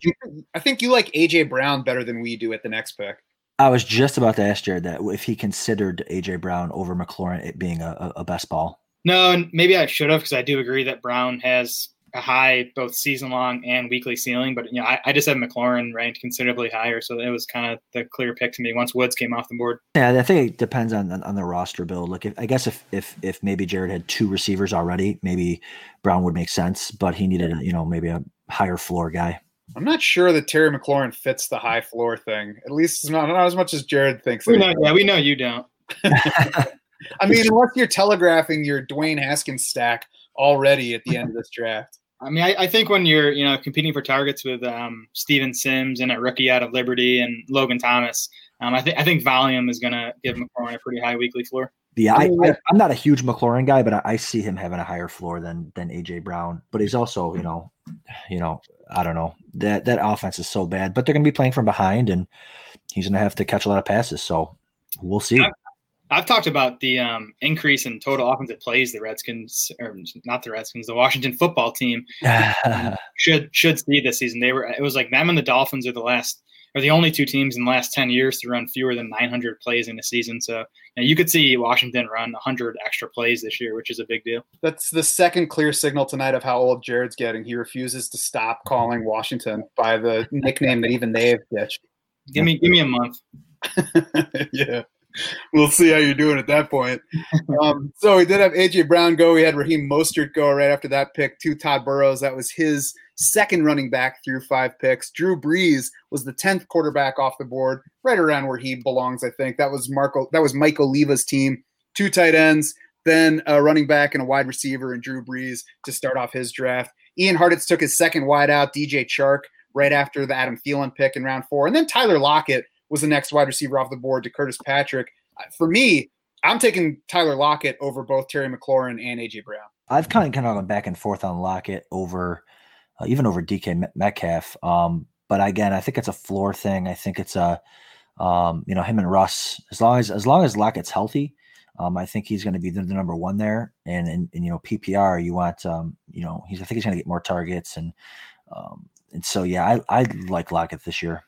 I think you like A.J. Brown better than we do at the next pick. I was just about to ask Jared that if he considered A.J. Brown over McLaurin it being a best ball. No, and maybe I should have, because I do agree that Brown has a high both season-long and weekly ceiling, but I just had McLaurin ranked considerably higher, so it was kind of the clear pick to me once Woods came off the board. Yeah, I think it depends on the roster build. Like, I guess if maybe Jared had 2 receivers already, maybe Brown would make sense, but he needed maybe a higher floor guy. I'm not sure that Terry McLaurin fits the high floor thing. At least it's not as much as Jared thinks. We know you don't. I mean, unless you're telegraphing your Dwayne Haskins stack already at the end of this draft. I mean, I think when you're, competing for targets with Steven Sims and a rookie out of Liberty and Logan Thomas, I think volume is going to give McLaurin a pretty high weekly floor. Yeah, I'm not a huge McLaurin guy, but I see him having a higher floor than A.J. Brown. But he's also, I don't know. That offense is so bad. But they're going to be playing from behind, and he's going to have to catch a lot of passes. So we'll see. I've talked about the increase in total offensive plays the Washington football team should see this season. It was like them and the Dolphins are the only 2 teams in the last 10 years to run fewer than 900 plays in a season. So you could see Washington run 100 extra plays this year, which is a big deal. That's the second clear signal tonight of how old Jared's getting. He refuses to stop calling Washington by the nickname that even they have ditched. Give me a month. Yeah. We'll see how you're doing at that point. So we did have A.J. Brown go. We had Raheem Mostert go right after that pick to Todd Burrows. That was his second running back through 5 picks. Drew Brees was the 10th quarterback off the board, right around where he belongs, I think. That was Mike Oliva's team. 2 tight ends, then a running back and a wide receiver, and Drew Brees to start off his draft. Ian Hartitz took his second wide out, DJ Chark, right after the Adam Thielen pick in round 4. And then Tyler Lockett was the next wide receiver off the board to Curtis Patrick. For me, I'm taking Tyler Lockett over both Terry McLaurin and A.J. Brown. I've kind of gone back and forth on Lockett over even over DK Metcalf. But again, I think it's a floor thing. I think it's him and Russ, as long as Lockett's healthy, I think he's going to be the number one there. And PPR, you want, I think he's going to get more targets. And so, yeah, I like Lockett this year.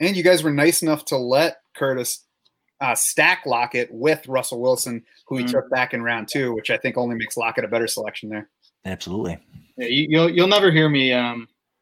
And you guys were nice enough to let Curtis stack Lockett with Russell Wilson, who he took back in round 2, which I think only makes Lockett a better selection there. Absolutely. Yeah, you'll never hear me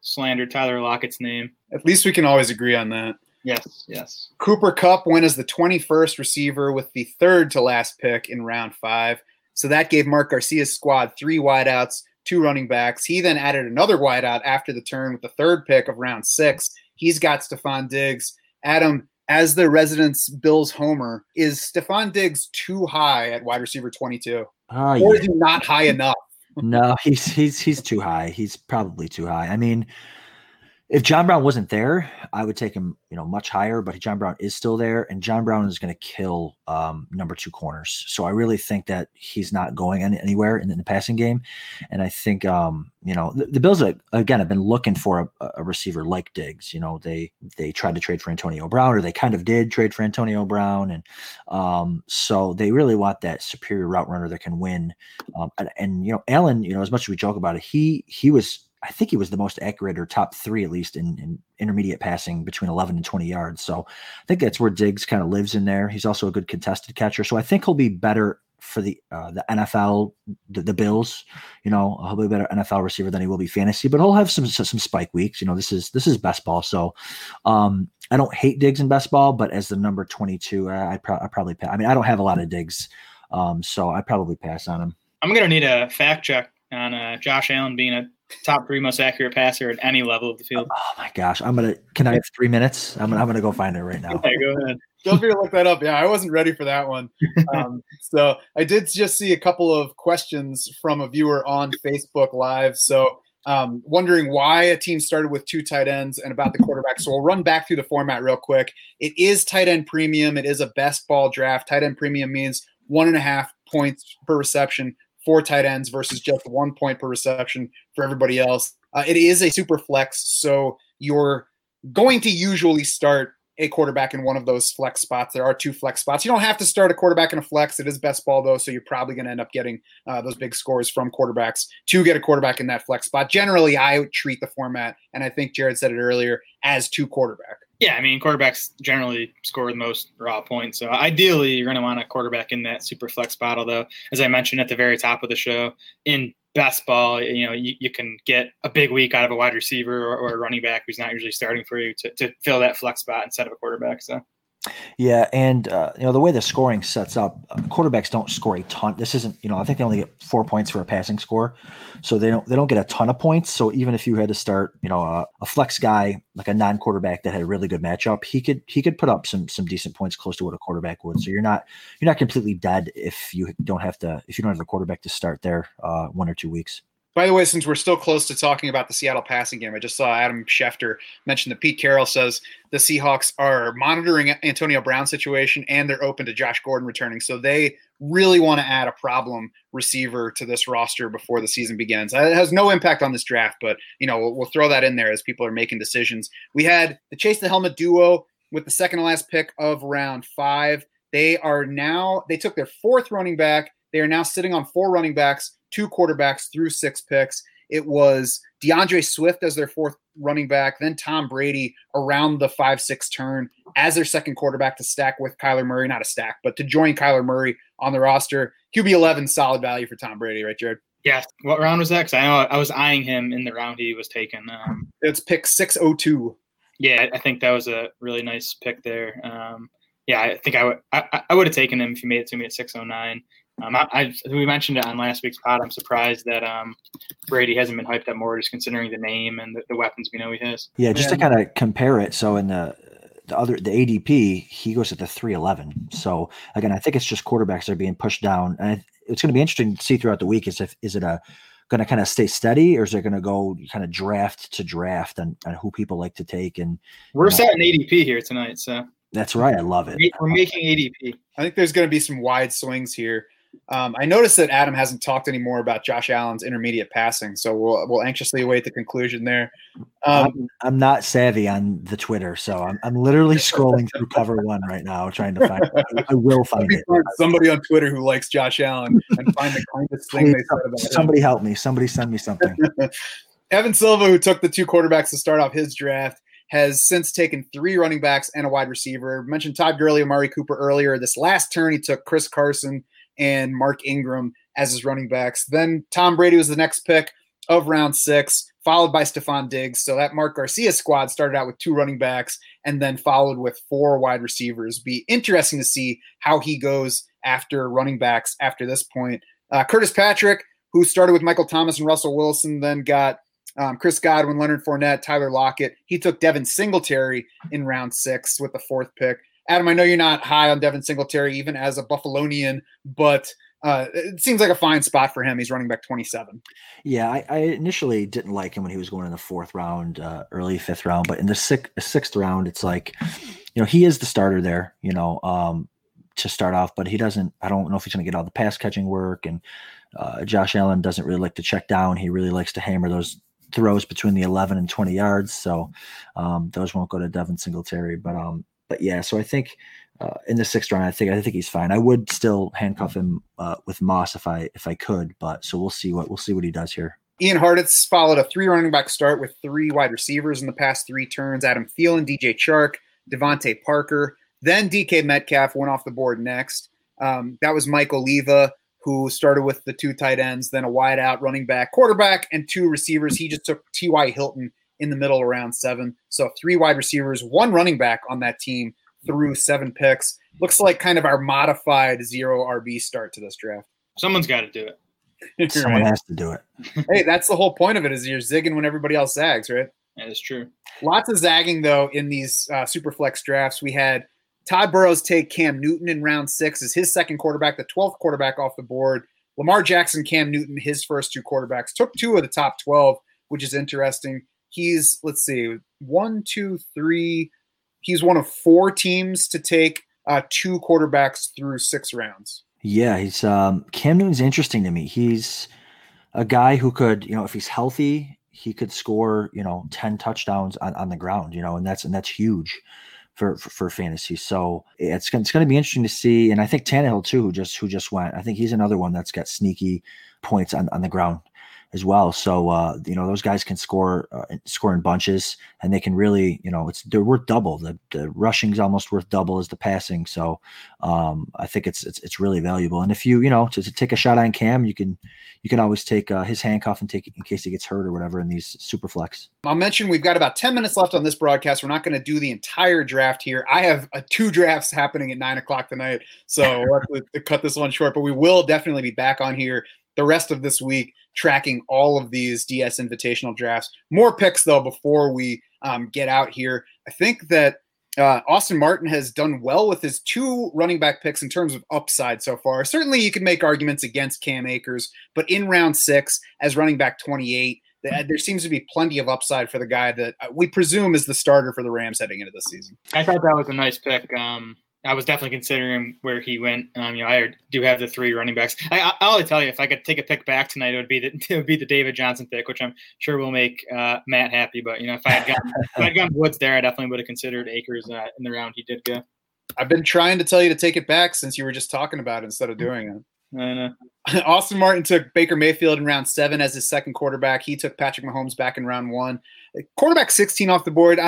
slander Tyler Lockett's name. At least we can always agree on that. Yes, yes. Cooper Kupp went as the 21st receiver with the third to last pick in round 5. So that gave Mark Garcia's squad 3 wideouts, 2 running backs. He then added another wideout after the turn with the third pick of round 6. He's got Stephon Diggs. Adam, as the resident's Bills homer, is Stephon Diggs too high at wide receiver 22? Or is he not high enough? No, he's too high. He's probably too high. I mean, if John Brown wasn't there, I would take him, much higher, but John Brown is still there, and John Brown is going to kill number 2 corners. So I really think that he's not going anywhere in the passing game. And I think, the Bills, again, have been looking for a receiver like Diggs. They tried to trade for Antonio Brown, or they kind of did trade for Antonio Brown. And so they really want that superior route runner that can win. Allen, as much as we joke about it, he was, I think he was the most accurate, or top 3, at least in intermediate passing, between 11 and 20 yards. So I think that's where Diggs kind of lives in there. He's also a good contested catcher. So I think he'll be better for the NFL, the Bills, he'll be a better NFL receiver than he will be fantasy, but he'll have some spike weeks. This is best ball. So I don't hate Diggs in best ball, but as the number 22, I probably pass. I mean, I don't have a lot of Diggs. So I probably pass on him. I'm going to need a fact check on Josh Allen being a top 3 most accurate passer at any level of the field. Oh my gosh. Can I have 3 minutes? I'm gonna go find it right now. Okay, go ahead. Feel free to look that up. Yeah, I wasn't ready for that one. So I did just see a couple of questions from a viewer on Facebook Live. So wondering why a team started with 2 tight ends, and about the quarterback. So we'll run back through the format real quick. It is tight end premium. It is a best ball draft. Tight end premium means 1.5 points per reception for tight ends versus just 1 point per reception for everybody else. It is a super flex, so you're going to usually start a quarterback in one of those flex spots. There are 2 flex spots. You don't have to start a quarterback in a flex. It is best ball, though, so you're probably going to end up getting those big scores from quarterbacks to get a quarterback in that flex spot. Generally, I treat the format, and I think Jared said it earlier, as 2 quarterback. Yeah, I mean, quarterbacks generally score the most raw points. So ideally, you're going to want a quarterback in that super flex spot. Although, as I mentioned at the very top of the show, in best ball, you can get a big week out of a wide receiver or a running back who's not usually starting for you to fill that flex spot instead of a quarterback. So. Yeah, and the way the scoring sets up, quarterbacks don't score a ton. This isn't, I think they only get 4 points for a passing score, so they don't get a ton of points. So even if you had to start, a flex guy like a non-quarterback that had a really good matchup, he could put up some decent points close to what a quarterback would. So you're not completely dead if you don't have a quarterback to start there 1 or 2 weeks. By the way, since we're still close to talking about the Seattle passing game, I just saw Adam Schefter mention that Pete Carroll says the Seahawks are monitoring Antonio Brown's situation, and they're open to Josh Gordon returning. So they really want to add a problem receiver to this roster before the season begins. It has no impact on this draft, but we'll throw that in there as people are making decisions. We had the Chase the Helmet duo with the second to last pick of round 5. They took their 4th running back. They are now sitting on 4 running backs, 2 quarterbacks through 6 picks. It was DeAndre Swift as their 4th running back, then Tom Brady around the 5-6 turn as their 2nd quarterback to stack with Kyler Murray, not a stack, but to join Kyler Murray on the roster. QB11, solid value for Tom Brady, right, Jared? Yeah. What round was that? Because I know I was eyeing him in the round he was taken. It's pick 602. Yeah, I think that was a really nice pick there. Yeah, I think I would have taken him if he made it to me at 609. We mentioned it on last week's pod. I'm surprised that Brady hasn't been hyped up more, just considering the name and the weapons we know he has. Yeah, just to kind of compare it. So in the ADP, he goes at the 311. So again, I think it's just quarterbacks that are being pushed down, and it's going to be interesting to see throughout the week. Is it going to kind of stay steady, or is it going to go kind of draft to draft and who people like to take? And we're setting ADP here tonight, so that's right. I love it. We're making ADP. I think there's going to be some wide swings here. I noticed that Adam hasn't talked any more about Josh Allen's intermediate passing, so we'll anxiously await the conclusion there. I'm not savvy on the Twitter, so I'm literally scrolling through Cover One right now, trying to find it. I will find it. Somebody on Twitter who likes Josh Allen and find the kindest thing they said about it. Somebody help me. Somebody send me something. Evan Silva, who took the 2 quarterbacks to start off his draft, has since taken 3 running backs and a wide receiver. I mentioned Todd Gurley and Amari Cooper earlier. This last turn, he took Chris Carson and Mark Ingram as his running backs. Then Tom Brady was the next pick of round 6. followed by Stephon Diggs. So that Mark Garcia squad started out with 2 running backs and then followed with 4 wide receivers. Be interesting to see how he goes after running backs after this point. Curtis Patrick, who started with Michael Thomas and Russell Wilson, then got Chris Godwin, Leonard Fournette, Tyler Lockett. He took Devin Singletary in round 6 with the 4th pick. Adam, I know you're not high on Devin Singletary, even as a Buffalonian, but it seems like a fine spot for him. He's running back 27. Yeah, I initially didn't like him when he was going in the 4th round, early 5th round, but in the 6th round, it's like, he is the starter there, to start off, but I don't know if he's going to get all the pass catching work. And Josh Allen doesn't really like to check down. He really likes to hammer those throws between the 11 and 20 yards. So those won't go to Devin Singletary, but yeah, so I think in the 6th round, I think he's fine. I would still handcuff him with Moss if I could, but so we'll see what he does here. Ian Hartitz followed a 3 running back start with 3 wide receivers in the past 3 turns. Adam Thielen, DJ Chark, Devontae Parker, then DK Metcalf went off the board next. That was Mike Oliva, who started with the 2 tight ends, then a wide out running back, quarterback, and 2 receivers. He just took T.Y. Hilton in the middle of round 7. So 3 wide receivers, 1 running back on that team through 7 picks. Looks like kind of our modified 0 RB start to this draft. Someone's got to do it. Someone right. has to do it. Hey, that's the whole point of it, is you're zigging when everybody else zags, right? That is true. Lots of zagging, though, in these super flex drafts. We had Todd Burrows take Cam Newton in round 6 as his 2nd quarterback, the 12th quarterback off the board. Lamar Jackson, Cam Newton, his first 2 quarterbacks, took 2 of the top 12, which is interesting. He's, let's see, 1, 2, 3. He's one of 4 teams to take 2 quarterbacks through 6 rounds. Yeah, he's Cam Newton's interesting to me. He's a guy who could, if he's healthy, he could score, 10 touchdowns on the ground, and that's huge for fantasy. So it's going to be interesting to see. And I think Tannehill too, who just went, I think he's another one that's got sneaky points on the ground as well. So, those guys can score in bunches, and they can really, they're worth double. The rushing's almost worth double as the passing. So I think it's really valuable. And if you, to take a shot on Cam, you can always take his handcuff and take it in case he gets hurt or whatever in these super flex. I'll mention we've got about 10 minutes left on this broadcast. We're not going to do the entire draft here. I have 2 drafts happening at 9:00 tonight. So we'll have to cut this one short, but we will definitely be back on here the rest of this week, tracking all of these DS Invitational drafts. More picks, though, before we get out here. I think that Austin Martin has done well with his 2 running back picks in terms of upside so far. Certainly you can make arguments against Cam Akers, but in round 6 as running back 28, there seems to be plenty of upside for the guy that we presume is the starter for the Rams heading into this season. I thought that was a nice pick. I was definitely considering where he went. I do have the 3 running backs. I'll tell you, if I could take a pick back tonight, it would be the David Johnson pick, which I'm sure will make Matt happy. But if I had gotten Woods there, I definitely would have considered Akers in the round he did go. I've been trying to tell you to take it back since you were just talking about it instead of doing it. I know. Austin Martin took Baker Mayfield in round 7 as his 2nd quarterback. He took Patrick Mahomes back in round 1. Quarterback 16 off the board.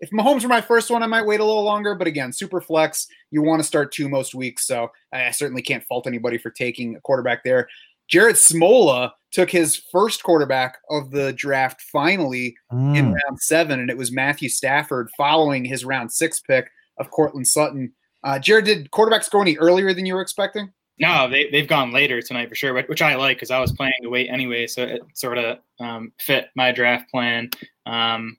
If Mahomes were my first one, I might wait a little longer. But again, super flex, you want to start 2 most weeks. So I certainly can't fault anybody for taking a quarterback there. Jared Smola took his first quarterback of the draft finally in round 7, and it was Matthew Stafford following his round 6 pick of Cortland Sutton. Jared, did quarterbacks go any earlier than you were expecting? No, they've gone later tonight for sure, which I like because I was planning to wait anyway, so it sort of fit my draft plan. I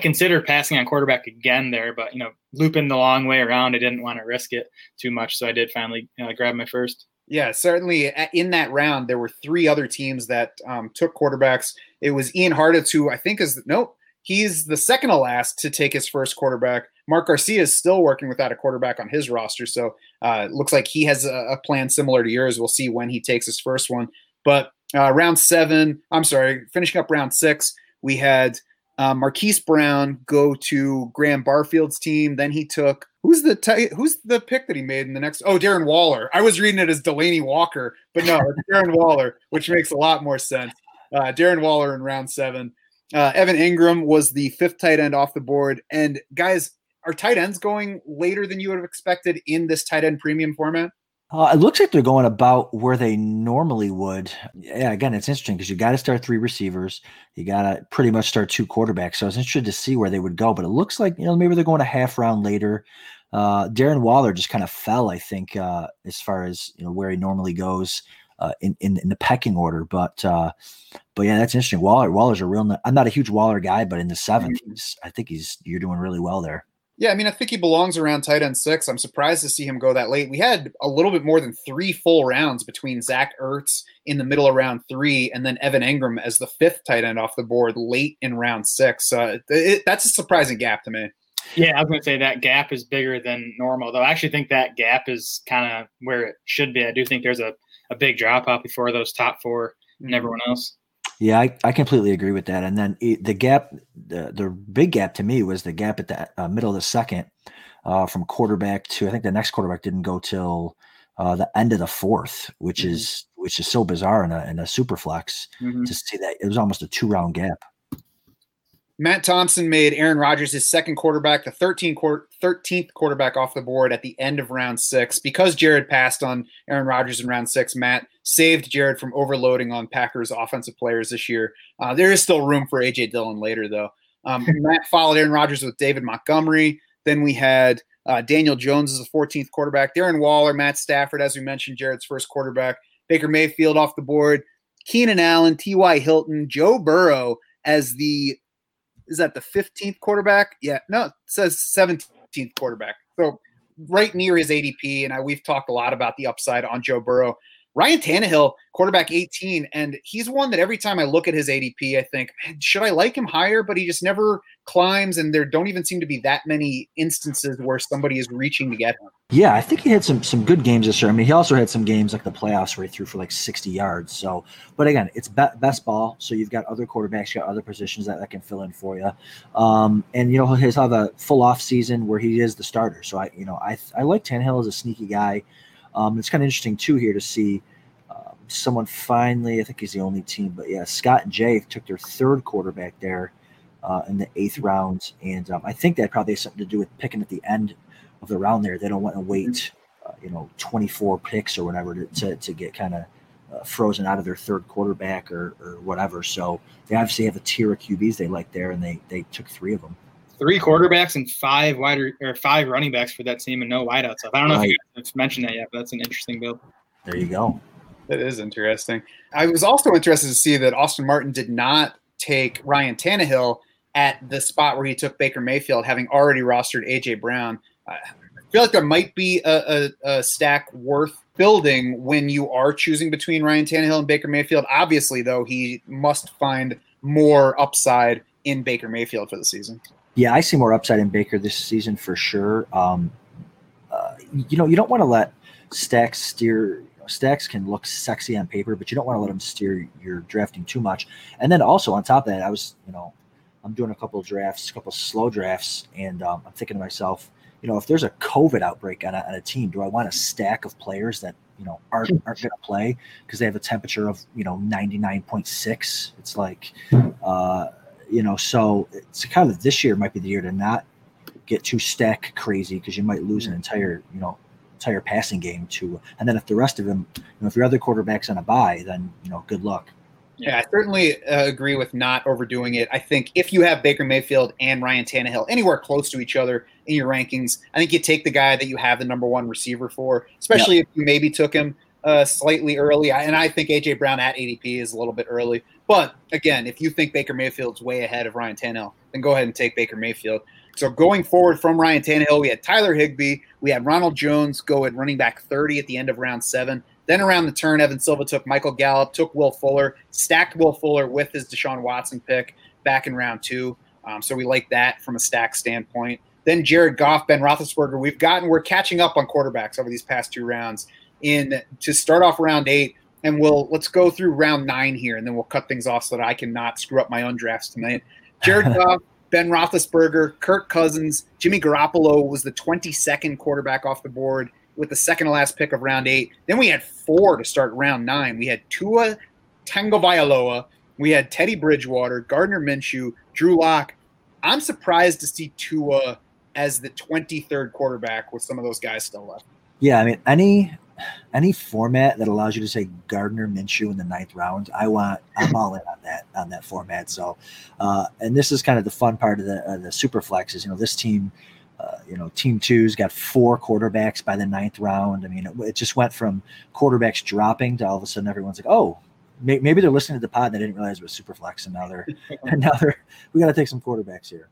consider passing on quarterback again there, but looping the long way around, I didn't want to risk it too much, so I did finally grab my first. Yeah, certainly in that round there were 3 other teams that took quarterbacks. It was Ian Hartitz, who I think he's the second to last to take his first quarterback. Mark Garcia is still working without a quarterback on his roster, so it looks like he has a plan similar to yours. We'll see when he takes his first one. But finishing up round 6, we had Marquise Brown go to Graham Barfield's team. Then he took – who's the pick that he made in the next – oh, Darren Waller. I was reading it as Delaney Walker, but no, it's Darren Waller, which makes a lot more sense. Darren Waller in round 7. Evan Ingram was the 5th tight end off the board. And guys, are tight ends going later than you would have expected in this tight end premium format? It looks like they're going about where they normally would. Yeah, again, it's interesting because you got to start three receivers. You got to pretty much start two quarterbacks. So I was interested to see where they would go, but it looks like, you know, maybe they're going a half round later. Darren Waller just kind of fell, I think, as far as, you know, where he normally goes in the pecking order. But yeah, that's interesting. Waller's a real, I'm not a huge Waller guy, but in the seventh, I think you're doing really well there. Yeah, I mean, I think he belongs around tight end 6. I'm surprised to see him go that late. We had a little bit more than 3 full rounds between Zach Ertz in the middle of round 3 and then Evan Engram as the 5th tight end off the board late in round 6. That's a surprising gap to me. Yeah, I was going to say that gap is bigger than normal, though. I actually think that gap is kind of where it should be. I do think there's a big drop-off before those top 4 and everyone else. Yeah, I completely agree with that. And then the gap, the big gap to me was the gap at the middle of the second from quarterback to, I think the next quarterback didn't go till the end of the fourth, which is so bizarre in a super flex to see that. It was almost a 2-round gap. Matt Thompson made Aaron Rodgers his second quarterback, the 13th quarterback off the board at the end of round 6. Because Jared passed on Aaron Rodgers in round 6, Matt saved Jared from overloading on Packers offensive players this year. There is still room for A.J. Dillon later, though. Matt followed Aaron Rodgers with David Montgomery. Then we had Daniel Jones as the 14th quarterback, Darren Waller, Matt Stafford, as we mentioned, Jared's first quarterback, Baker Mayfield off the board, Keenan Allen, T.Y. Hilton, Joe Burrow as the – is that the 15th quarterback? Yeah, no, it says 17th quarterback. So right near his ADP, and we've talked a lot about the upside on Joe Burrow. Ryan Tannehill, quarterback 18, and he's one that every time I look at his ADP, I think, man, should I like him higher? But he just never climbs, and there don't even seem to be that many instances where somebody is reaching to get him. Yeah, I think he had some good games this year. I mean, he also had some games like the playoffs where he threw for like 60 yards. So, but again, it's best ball, so you've got other quarterbacks, you got other positions that can fill in for you. And you know, he'll have a full off season where he is the starter. So I like Tannehill as a sneaky guy. It's kind of interesting, too, here to see someone finally – I think he's the only team. But, yeah, Scott and Jay took their third quarterback there in the 8th round. And I think that probably has something to do with picking at the end of the round there. They don't want to wait, 24 picks or whatever to get kind of frozen out of their third quarterback or whatever. So they obviously have a tier of QBs they like there, and they took 3 of them. 3 quarterbacks and 5 running backs for that team and no wideouts. I don't know if you've mentioned that yet, but that's an interesting build. There you go. That is interesting. I was also interested to see that Austin Martin did not take Ryan Tannehill at the spot where he took Baker Mayfield, having already rostered A.J. Brown. I feel like there might be a stack worth building when you are choosing between Ryan Tannehill and Baker Mayfield. Obviously, though, he must find more upside in Baker Mayfield for the season. Yeah, I see more upside in Baker this season for sure. You don't want to let stacks steer. Stacks can look sexy on paper, but you don't want to let them steer your drafting too much. And then also on top of that, I'm doing a couple slow drafts, and I'm thinking to myself, if there's a COVID outbreak on a team, do I want a stack of players that aren't going to play because they have a temperature of 99.6? It's like. So it's kind of this year might be the year to not get too stack crazy because you might lose an entire passing game to, and then if the rest of them, if your other quarterback's on a bye, then, good luck. Yeah, I certainly agree with not overdoing it. I think if you have Baker Mayfield and Ryan Tannehill anywhere close to each other in your rankings, I think you take the guy that you have the number one receiver for, especially if you maybe took him slightly early. And I think A.J. Brown at ADP is a little bit early. But, again, if you think Baker Mayfield's way ahead of Ryan Tannehill, then go ahead and take Baker Mayfield. So going forward from Ryan Tannehill, we had Tyler Higbee. We had Ronald Jones go at running back 30 at the end of round 7. Then around the turn, Evan Silva took Michael Gallup, took Will Fuller, stacked Will Fuller with his Deshaun Watson pick back in round 2. So we like that from a stack standpoint. Then Jared Goff, Ben Roethlisberger. We're catching up on quarterbacks over these past 2 rounds. To start off round 8, and let's go through round 9 here, and then we'll cut things off so that I cannot screw up my own drafts tonight. Jared Goff, Ben Roethlisberger, Kirk Cousins, Jimmy Garoppolo was the 22nd quarterback off the board with the second to last pick of round 8. Then we had 4 to start round 9. We had Tua Tagovailoa, we had Teddy Bridgewater, Gardner Minshew, Drew Lock. I'm surprised to see Tua as the 23rd quarterback with some of those guys still left. Yeah, I mean, any any format that allows you to say Gardner Minshew in the ninth round, I'm all in on that format. So, and this is kind of the fun part of the super flex is, this team, team two's got four quarterbacks by the ninth round. I mean, it just went from quarterbacks dropping to all of a sudden everyone's like, oh, maybe they're listening to the pod and they didn't realize it was super flex. And now we got to take some quarterbacks here.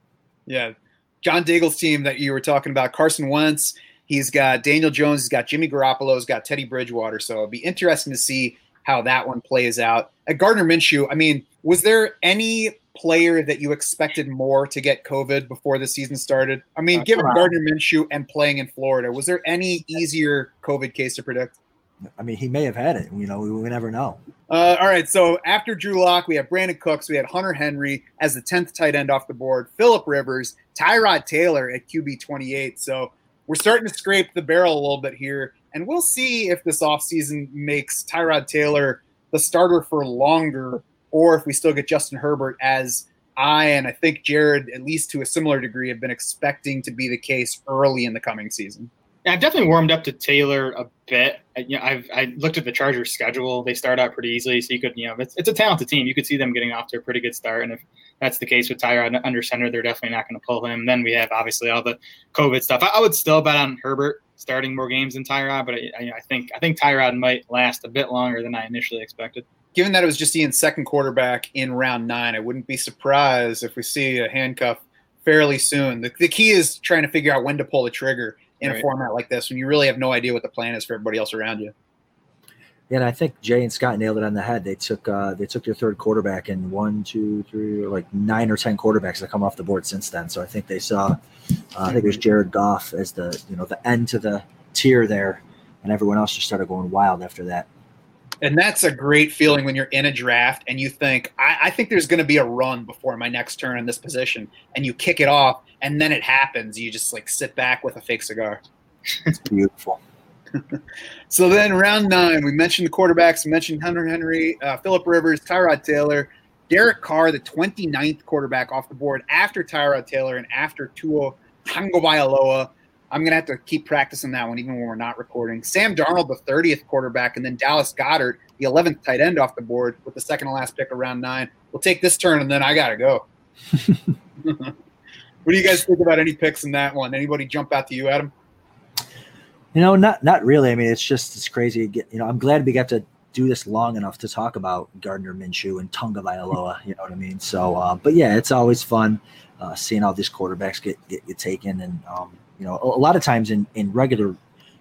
Yeah. John Daigle's team that you were talking about, Carson Wentz, he's got Daniel Jones, he's got Jimmy Garoppolo, he's got Teddy Bridgewater. So it'll be interesting to see how that one plays out. At Gardner Minshew, I mean, was there any player that you expected more to get COVID before the season started? I mean, given Gardner Minshew and playing in Florida, was there any easier COVID case to predict? I mean, he may have had it. We never know. All right. So after Drew Lock, we have Brandon Cooks. We had Hunter Henry as the 10th tight end off the board. Phillip Rivers, Tyrod Taylor at QB 28. So we're starting to scrape the barrel a little bit here. And we'll see if this offseason makes Tyrod Taylor the starter for longer, or if we still get Justin Herbert, as I think Jared, at least to a similar degree, have been expecting to be the case early in the coming season. Yeah, I've definitely warmed up to Taylor a bit. I looked at the Chargers' schedule. They start out pretty easily, so you could, it's a talented team. You could see them getting off to a pretty good start, and if that's the case with Tyrod under center, they're definitely not going to pull him. Then we have, obviously, all the COVID stuff. I would still bet on Herbert starting more games than Tyrod, but I think Tyrod might last a bit longer than I initially expected. Given that it was just Ian's second quarterback in round 9, I wouldn't be surprised if we see a handcuff fairly soon. The key is trying to figure out when to pull the trigger in a format like this, when you really have no idea what the plan is for everybody else around you. Yeah, and I think Jay and Scott nailed it on the head. They took their third quarterback, and 1, 2, 3, like 9 or 10 quarterbacks that come off the board since then. So I think they saw, I think it was Jared Goff as the the end to the tier there, and everyone else just started going wild after that. And that's a great feeling when you're in a draft and you think, I think there's going to be a run before my next turn in this position, and you kick it off. And then it happens. You just sit back with a fake cigar. It's beautiful. So then round 9, we mentioned the quarterbacks. We mentioned Hunter Henry, Phillip Rivers, Tyrod Taylor, Derek Carr, the 29th quarterback off the board after Tyrod Taylor and after Tua Tagovailoa. I'm going to have to keep practicing that one even when we're not recording. Sam Darnold, the 30th quarterback, and then Dallas Goedert, the 11th tight end off the board with the second to last pick of round 9. We'll take this turn, and then I got to go. What do you guys think about any picks in that one? Anybody jump out to you, Adam? Not really. I mean, it's crazy. I'm glad we got to do this long enough to talk about Gardner Minshew and Tagovailoa. You know what I mean? So, but yeah, it's always fun seeing all these quarterbacks get taken. And, a lot of times in regular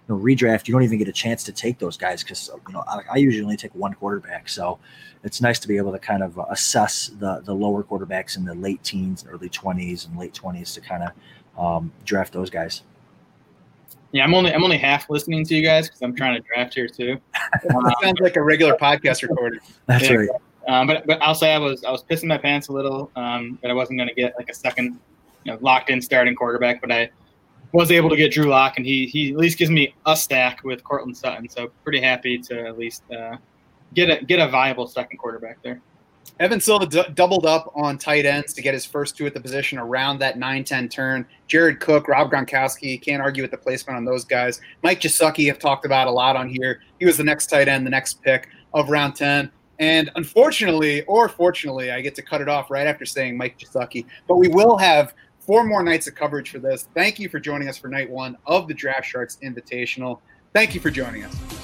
redraft, you don't even get a chance to take those guys because, I usually only take one quarterback. So it's nice to be able to kind of assess the lower quarterbacks in the late teens, early 20s and late 20s to kind of draft those guys. Yeah, I'm only half listening to you guys because I'm trying to draft here too. Sounds like a regular podcast recording. That's right. But I'll say I was pissing my pants a little that I wasn't going to get a second locked in starting quarterback, but I was able to get Drew Lock, and he at least gives me a stack with Cortland Sutton. So pretty happy to at least get a viable second quarterback there. Evan Silva doubled up on tight ends to get his first two at the position around that 9-10 turn. Jared Cook, Rob Gronkowski, can't argue with the placement on those guys. Mike Gesicki have talked about a lot on here. He was the next tight end, the next pick of round 10. And unfortunately, or fortunately, I get to cut it off right after saying Mike Gesicki. But we will have 4 more nights of coverage for this. Thank you for joining us for night 1 of the Draft Sharks Invitational. Thank you for joining us.